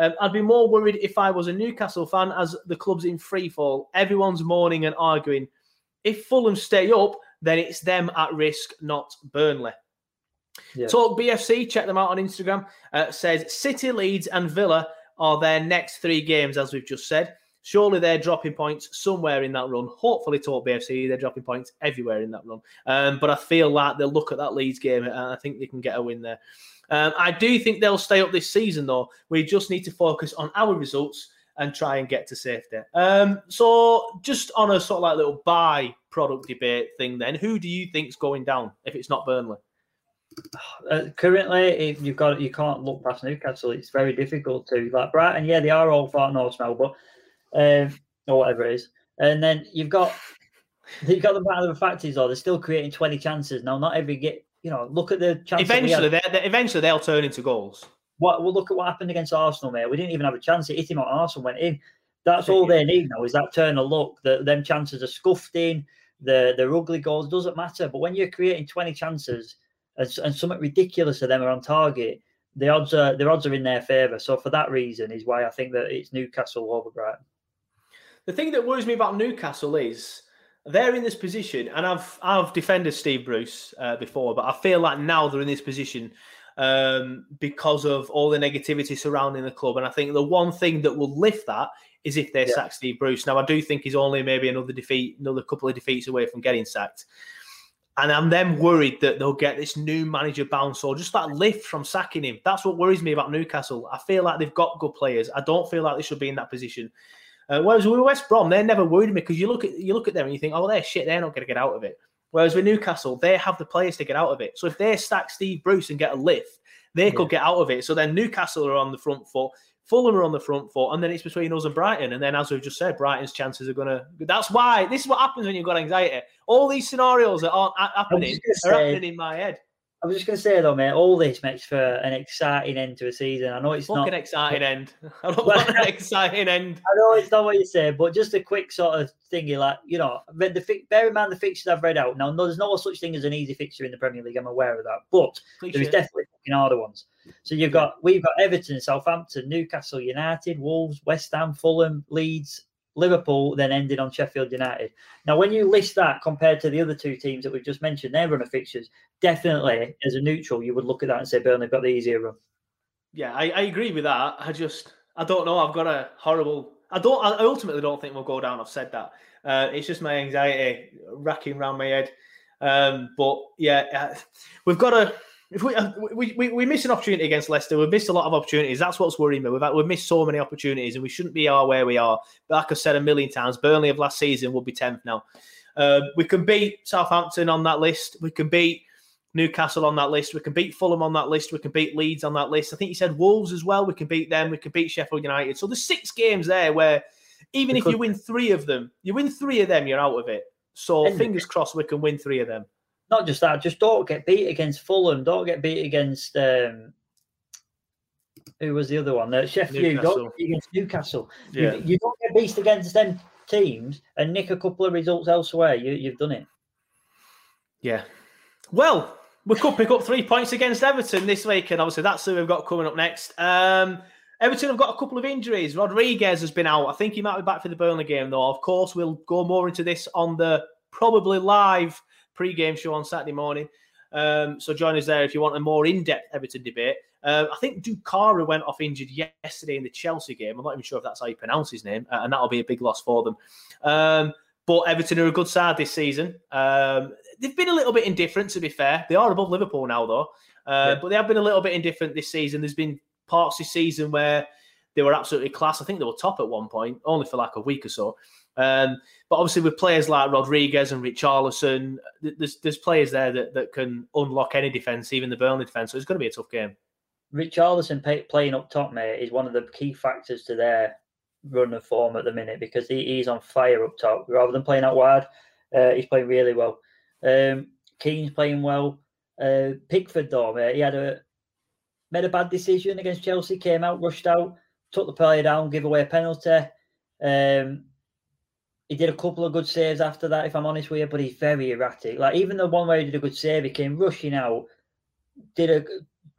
Um, I'd be more worried if I was a Newcastle fan as the club's in free fall. Everyone's mourning and arguing. If Fulham stay up, then it's them at risk, not Burnley. Yeah. Talk B F C, check them out on Instagram, uh, says City, Leeds and Villa are their next three games, as we've just said. Surely they're dropping points somewhere in that run. Hopefully, Talk B F C, they're dropping points everywhere in that run. Um, but I feel like they'll look at that Leeds game and I think they can get a win there. Um, I do think they'll stay up this season, though. We just need to focus on our results and try and get to safety. Um, so just on a sort of like little by-product debate thing then, who do you think's going down if it's not Burnley? Uh, currently, you've got you can't look past Newcastle. It's very difficult to like Brighton. Yeah, they are all fart no smell, but uh, or whatever it is. And then you've got you've got the matter of the fact is though they're still creating twenty chances now. Not every get you know look at the chances. Eventually, they're, they're, eventually they'll turn into goals. What well look at what happened against Arsenal, mate. We didn't even have a chance. It hit him on Arsenal, went in. That's all they need now is that turn of luck. That them chances are scuffed in. The the ugly goals doesn't matter. But when you're creating twenty chances. And something ridiculous of them are on target, the odds are the odds are in their favour. So for that reason is why I think that it's Newcastle over Brighton. The thing that worries me about Newcastle is they're in this position, and I've I've defended Steve Bruce uh, before, but I feel like now they're in this position um, because of all the negativity surrounding the club. And I think the one thing that will lift that is if they yeah. sack Steve Bruce. Now I do think he's only maybe another defeat, another couple of defeats away from getting sacked. And I'm then worried that they'll get this new manager bounce or just that lift from sacking him. That's what worries me about Newcastle. I feel like they've got good players. I don't feel like they should be in that position. Uh, whereas with West Brom, they never worried me because you look at you look at them and you think, oh, they're shit. They're not going to get out of it. Whereas with Newcastle, they have the players to get out of it. So if they stack Steve Bruce and get a lift, they yeah. could get out of it. So then Newcastle are on the front foot. Fulham are on the front foot, and then it's between us and Brighton. And then, as we've just said, Brighton's chances are going to... That's why... This is what happens when you've got anxiety. All these scenarios that aren't happening say, are happening in my head. I was just going to say, though, mate, all this makes for an exciting end to a season. I know it's Fucking not... Fucking exciting end. I don't want an exciting end. I know it's not what you say, but just a quick sort of thingy, like, you know, the bear in mind the fixtures I've read out. Now, no, there's no such thing as an easy fixture in the Premier League. I'm aware of that. But Appreciate there's definitely fucking harder ones. So you've got we've got Everton, Southampton, Newcastle United, Wolves, West Ham, Fulham, Leeds, Liverpool, then ended on Sheffield United. Now, when you list that compared to the other two teams that we've just mentioned, their run of fixtures, definitely as a neutral, you would look at that and say Burnley got the easier run. Yeah, I, I agree with that. I just I don't know. I've got a horrible. I don't. I ultimately don't think we'll go down. I've said that. Uh, it's just my anxiety racking around my head. Um, but yeah, we've got a. If we, we we we miss an opportunity against Leicester. We've missed a lot of opportunities. That's what's worrying me. We've had, we've missed so many opportunities, and we shouldn't be are where we are. But like I've said a million times, Burnley of last season would be tenth now. Uh, we can beat Southampton on that list. We can beat Newcastle on that list. We can beat Fulham on that list. We can beat Leeds on that list. I think you said Wolves as well. We can beat them. We can beat Sheffield United. So there's six games there where even we if could... you win three of them, you win three of them, you're out of it. So and fingers crossed we can win three of them. Not just that, just don't get beat against Fulham. Don't get beat against, um, who was the other one? Uh, Sheffield. Newcastle. Don't get beat against Newcastle. Yeah. You, you don't get beat against them teams and nick a couple of results elsewhere. You, you've done it. Yeah. Well, we could pick up three points against Everton this week, and obviously that's who we've got coming up next. Um, Everton have got a couple of injuries. Rodriguez has been out. I think he might be back for the Burnley game, though. Of course, we'll go more into this on the probably live pre-game show on Saturday morning. Um, so join us there if you want a more in-depth Everton debate. Uh, I think Dukara went off injured yesterday in the Chelsea game. I'm not even sure if that's how you pronounce his name, uh, and that'll be a big loss for them. Um, but Everton are a good side this season. Um, they've been a little bit indifferent, to be fair. They are above Liverpool now, though. Uh, yeah. But they have been a little bit indifferent this season. There's been parts this season where they were absolutely class. I think they were top at one point, only for like a week or so. Um, but obviously with players like Rodriguez and Richarlison, there's, there's players there that, that can unlock any defence, even the Burnley defence. So it's going to be a tough game. Richarlison pay, playing up top, mate, is one of the key factors to their run of form at the minute because he, he's on fire up top. Rather than playing out wide, uh, he's playing really well. Um, Keane's playing well. Uh, Pickford, though, mate, he had a, made a bad decision against Chelsea, came out, rushed out, took the player down, gave away a penalty. Um He did a couple of good saves after that, if I'm honest with you, but he's very erratic. Like, even the one where he did a good save, he came rushing out, did a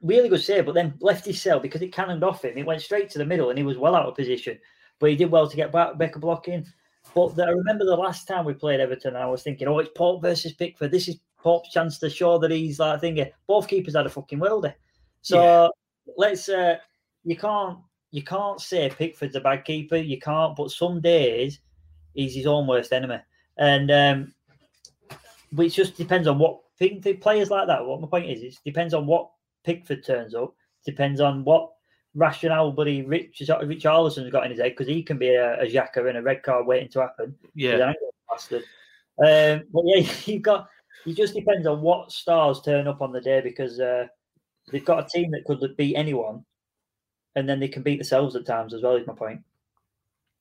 really good save, but then left his cell because it cannoned off him. It went straight to the middle, and he was well out of position. But he did well to get back, back a block in. But the, I remember the last time we played Everton, I was thinking, oh, it's Pope versus Pickford. This is Pope's chance to show that he's, like, thinking, both keepers had a fucking worldie. So yeah. let's, uh, you can't, you can't say Pickford's a bad keeper. You can't, but some days... he's his own worst enemy. And um, it just depends on what thing, players like that, what my point is, it depends on what Pickford turns up, depends on what rationale buddy Rich, Richarlison's got in his head, because he can be a, a Xhaka and a red card waiting to happen. Yeah. Bastard. Um, but yeah, you've got, it just depends on what stars turn up on the day, because uh, they've got a team that could beat anyone, and then they can beat themselves at times as well, is my point.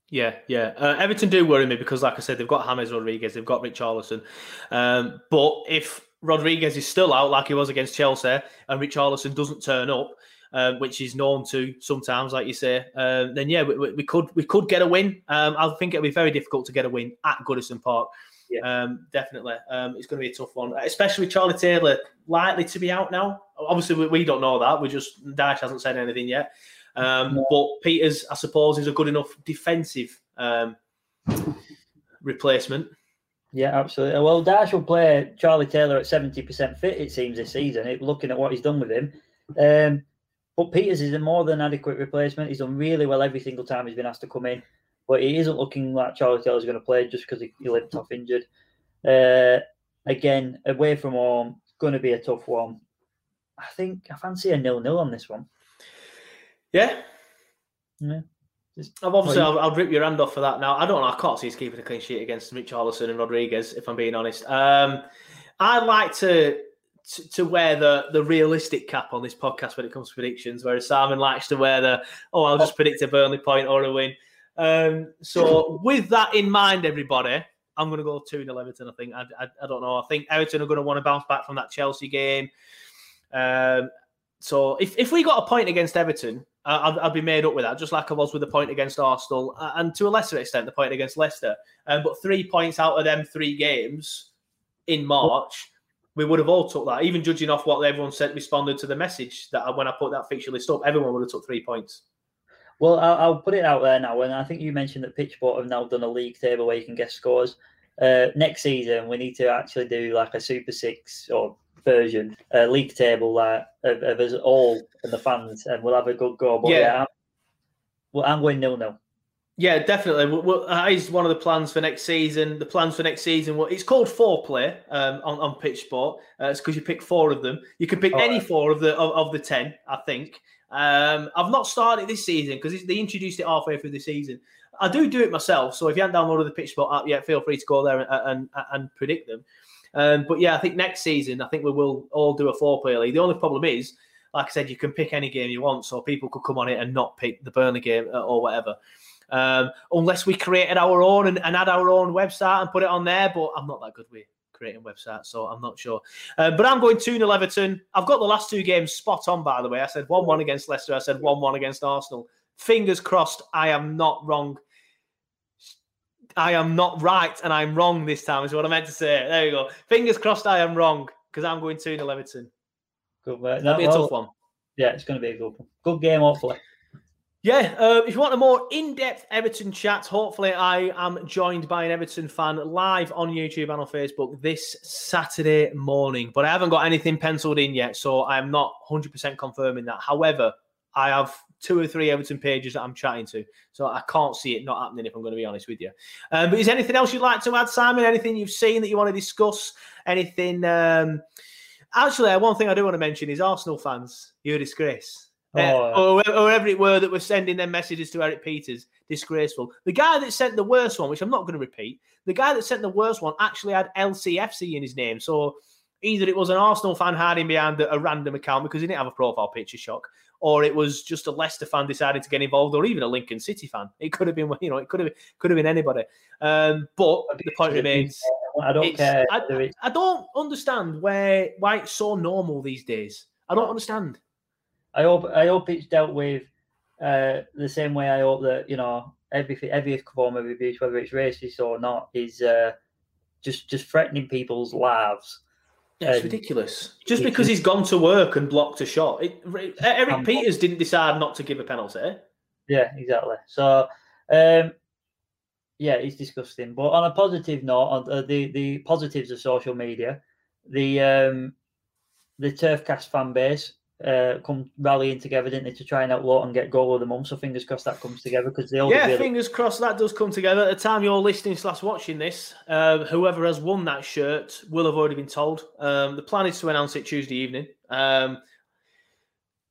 Yeah, yeah. Uh, Everton do worry me because, like I said, they've got James Rodriguez, they've got Richarlison. Um, but if Rodriguez is still out, like he was against Chelsea, and Richarlison doesn't turn up, uh, which is known to sometimes, like you say, uh, then yeah, we, we could we could get a win. Um, I think it'll be very difficult to get a win at Goodison Park. Yeah. Um, definitely. Um, it's going to be a tough one, especially with Charlie Taylor likely to be out now. Obviously, we, we don't know that. We just Dyche hasn't said anything yet. Um, but Pieters, I suppose, is a good enough defensive um, replacement. Yeah, absolutely. Well, Dyche will play Charlie Taylor at seventy percent fit, it seems, this season, it, looking at what he's done with him. Um, but Pieters is a more than adequate replacement. He's done really well every single time he's been asked to come in. But he isn't looking like Charlie Taylor's going to play just because he, he limped off injured. Uh, again, away from home, going to be a tough one. I think I fancy a nil-nil on this one. Yeah, yeah. I've obviously, I'll, I'll rip your hand off for that. Now I don't know. I can't see us keeping a clean sheet against Richarlison and Rodriguez, if I'm being honest. Um, I like to, to to wear the the realistic cap on this podcast when it comes to predictions, whereas Simon likes to wear the oh, I'll just predict a Burnley point or a win. Um, so with that in mind, everybody, I'm going to go two nil Everton. I think I, I I don't know. I think Everton are going to want to bounce back from that Chelsea game. Um, so if if we got a point against Everton. I'd, I'd be made up with that, just like I was with the point against Arsenal and to a lesser extent the point against Leicester. Um, but three points out of them three games in March, we would have all took that. Even judging off what everyone said, responded to the message that I, when I put that fixture list up, everyone would have took three points. Well, I'll, I'll put it out there now, and I think you mentioned that Pitchbot have now done a league table where you can guess scores. Uh, next season, we need to actually do like a Super Six or version, a uh, league table uh, of, of us all and the fans, and we'll have a good go. But yeah, yeah I'm, well, I'm going nil-nil. Yeah, definitely. Well, that is one of the plans for next season. The plans for next season, well, it's called foreplay um, on, on Pitch Sport. Uh, it's because you pick four of them. You can pick oh, any four of the of, of the ten, I think. Um, I've not started this season because they introduced it halfway through the season. I do do it myself, so if you haven't downloaded the Pitch Sport app yet, feel free to go there and, and, and predict them. Um, but yeah, I think next season, I think we will all do a foreplay league. The only problem is, like I said, you can pick any game you want, so people could come on it and not pick the Burnley game or whatever. Um, unless we created our own and, and had our own website and put it on there, but I'm not that good with creating websites, so I'm not sure. Uh, but I'm going two nil Everton. I've got the last two games spot on, by the way. I said one one against Leicester. I said one one against Arsenal. Fingers crossed, I am not wrong. I am not right, and I'm wrong this time is what I meant to say. There you go. Fingers crossed I am wrong, because I'm going two nil Everton. Good work. That'll no, be a well, tough one. Yeah, it's going to be a good one. Good game, hopefully. Yeah, uh, if you want a more in-depth Everton chat, hopefully I am joined by an Everton fan live on YouTube and on Facebook this Saturday morning. But I haven't got anything penciled in yet, so I'm not one hundred percent confirming that. However, I have two or three Everton pages that I'm chatting to, so I can't see it not happening if I'm going to be honest with you. Um, but is there anything else you'd like to add, Simon? Anything you've seen that you want to discuss? Anything? Um... Actually, one thing I do want to mention is Arsenal fans, you're a disgrace. Uh, oh, yeah. or, or whatever it were that was sending their messages to Eric Pieters, disgraceful. The guy that sent the worst one, which I'm not going to repeat, the guy that sent the worst one actually had L C F C in his name. So either it was an Arsenal fan hiding behind a random account because he didn't have a profile picture, shock, or it was just a Leicester fan deciding to get involved, or even a Lincoln City fan. It could have been, you know, it could have could have been anybody. Um, but the point remains, I don't care. I, I don't understand where why it's so normal these days. I don't understand. I hope I hope it's dealt with uh, the same way. I hope that, you know, every every form of abuse, whether it's racist or not, is uh, just just threatening people's lives. Yeah, it's um, ridiculous. Just because he's gone to work and blocked a shot, it, Eric I'm, Pieters didn't decide not to give a penalty. Yeah, exactly. So, um, yeah, it's disgusting. But on a positive note, on uh, the the positives of social media, the um, the Turfcast fan base. Uh, come rallying together, didn't they, to try and out Lowton and get goal of the month? So fingers crossed that comes together because they all yeah, really... fingers crossed that does come together. At the time you're listening slash watching this, uh, whoever has won that shirt will have already been told. Um, the plan is to announce it Tuesday evening. Um,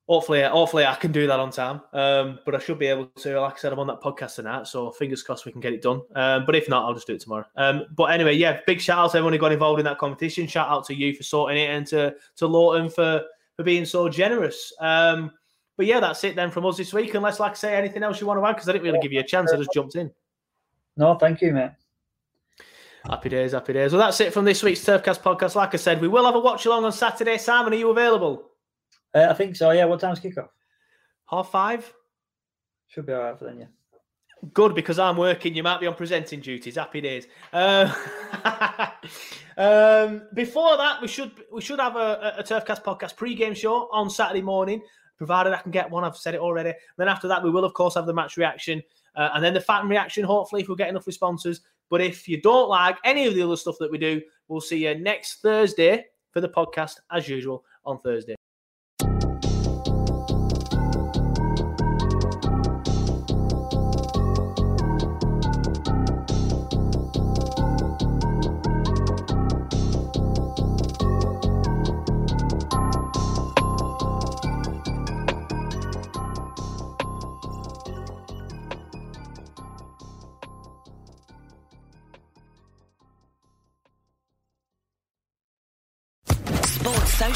hopefully, hopefully I can do that on time. Um, but I should be able to. Like I said, I'm on that podcast tonight, so fingers crossed we can get it done. Um, but if not, I'll just do it tomorrow. Um, but anyway, yeah, big shout out to everyone who got involved in that competition. Shout out to you for sorting it, and to to Lowton for. for being so generous. Um, but yeah, that's it then from us this week. Unless, like I say, anything else you want to add, because I didn't really give you a chance. I just jumped in. No, thank you, mate. Happy days, happy days. Well, that's it from this week's Turfcast podcast. Like I said, we will have a watch-along on Saturday. Simon, are you available? Uh, I think so, yeah. What time's kick-off? Half five? Should be all right for then, yeah. Good, because I'm working. You might be on presenting duties. Happy days. Uh, um, before that, we should we should have a, a Turfcast podcast pre-game show on Saturday morning, provided I can get one. I've said it already. Then after that, we will, of course, have the match reaction uh, and then the fan reaction, hopefully, if we'll get enough responses. But if you don't like any of the other stuff that we do, we'll see you next Thursday for the podcast, as usual, on Thursday.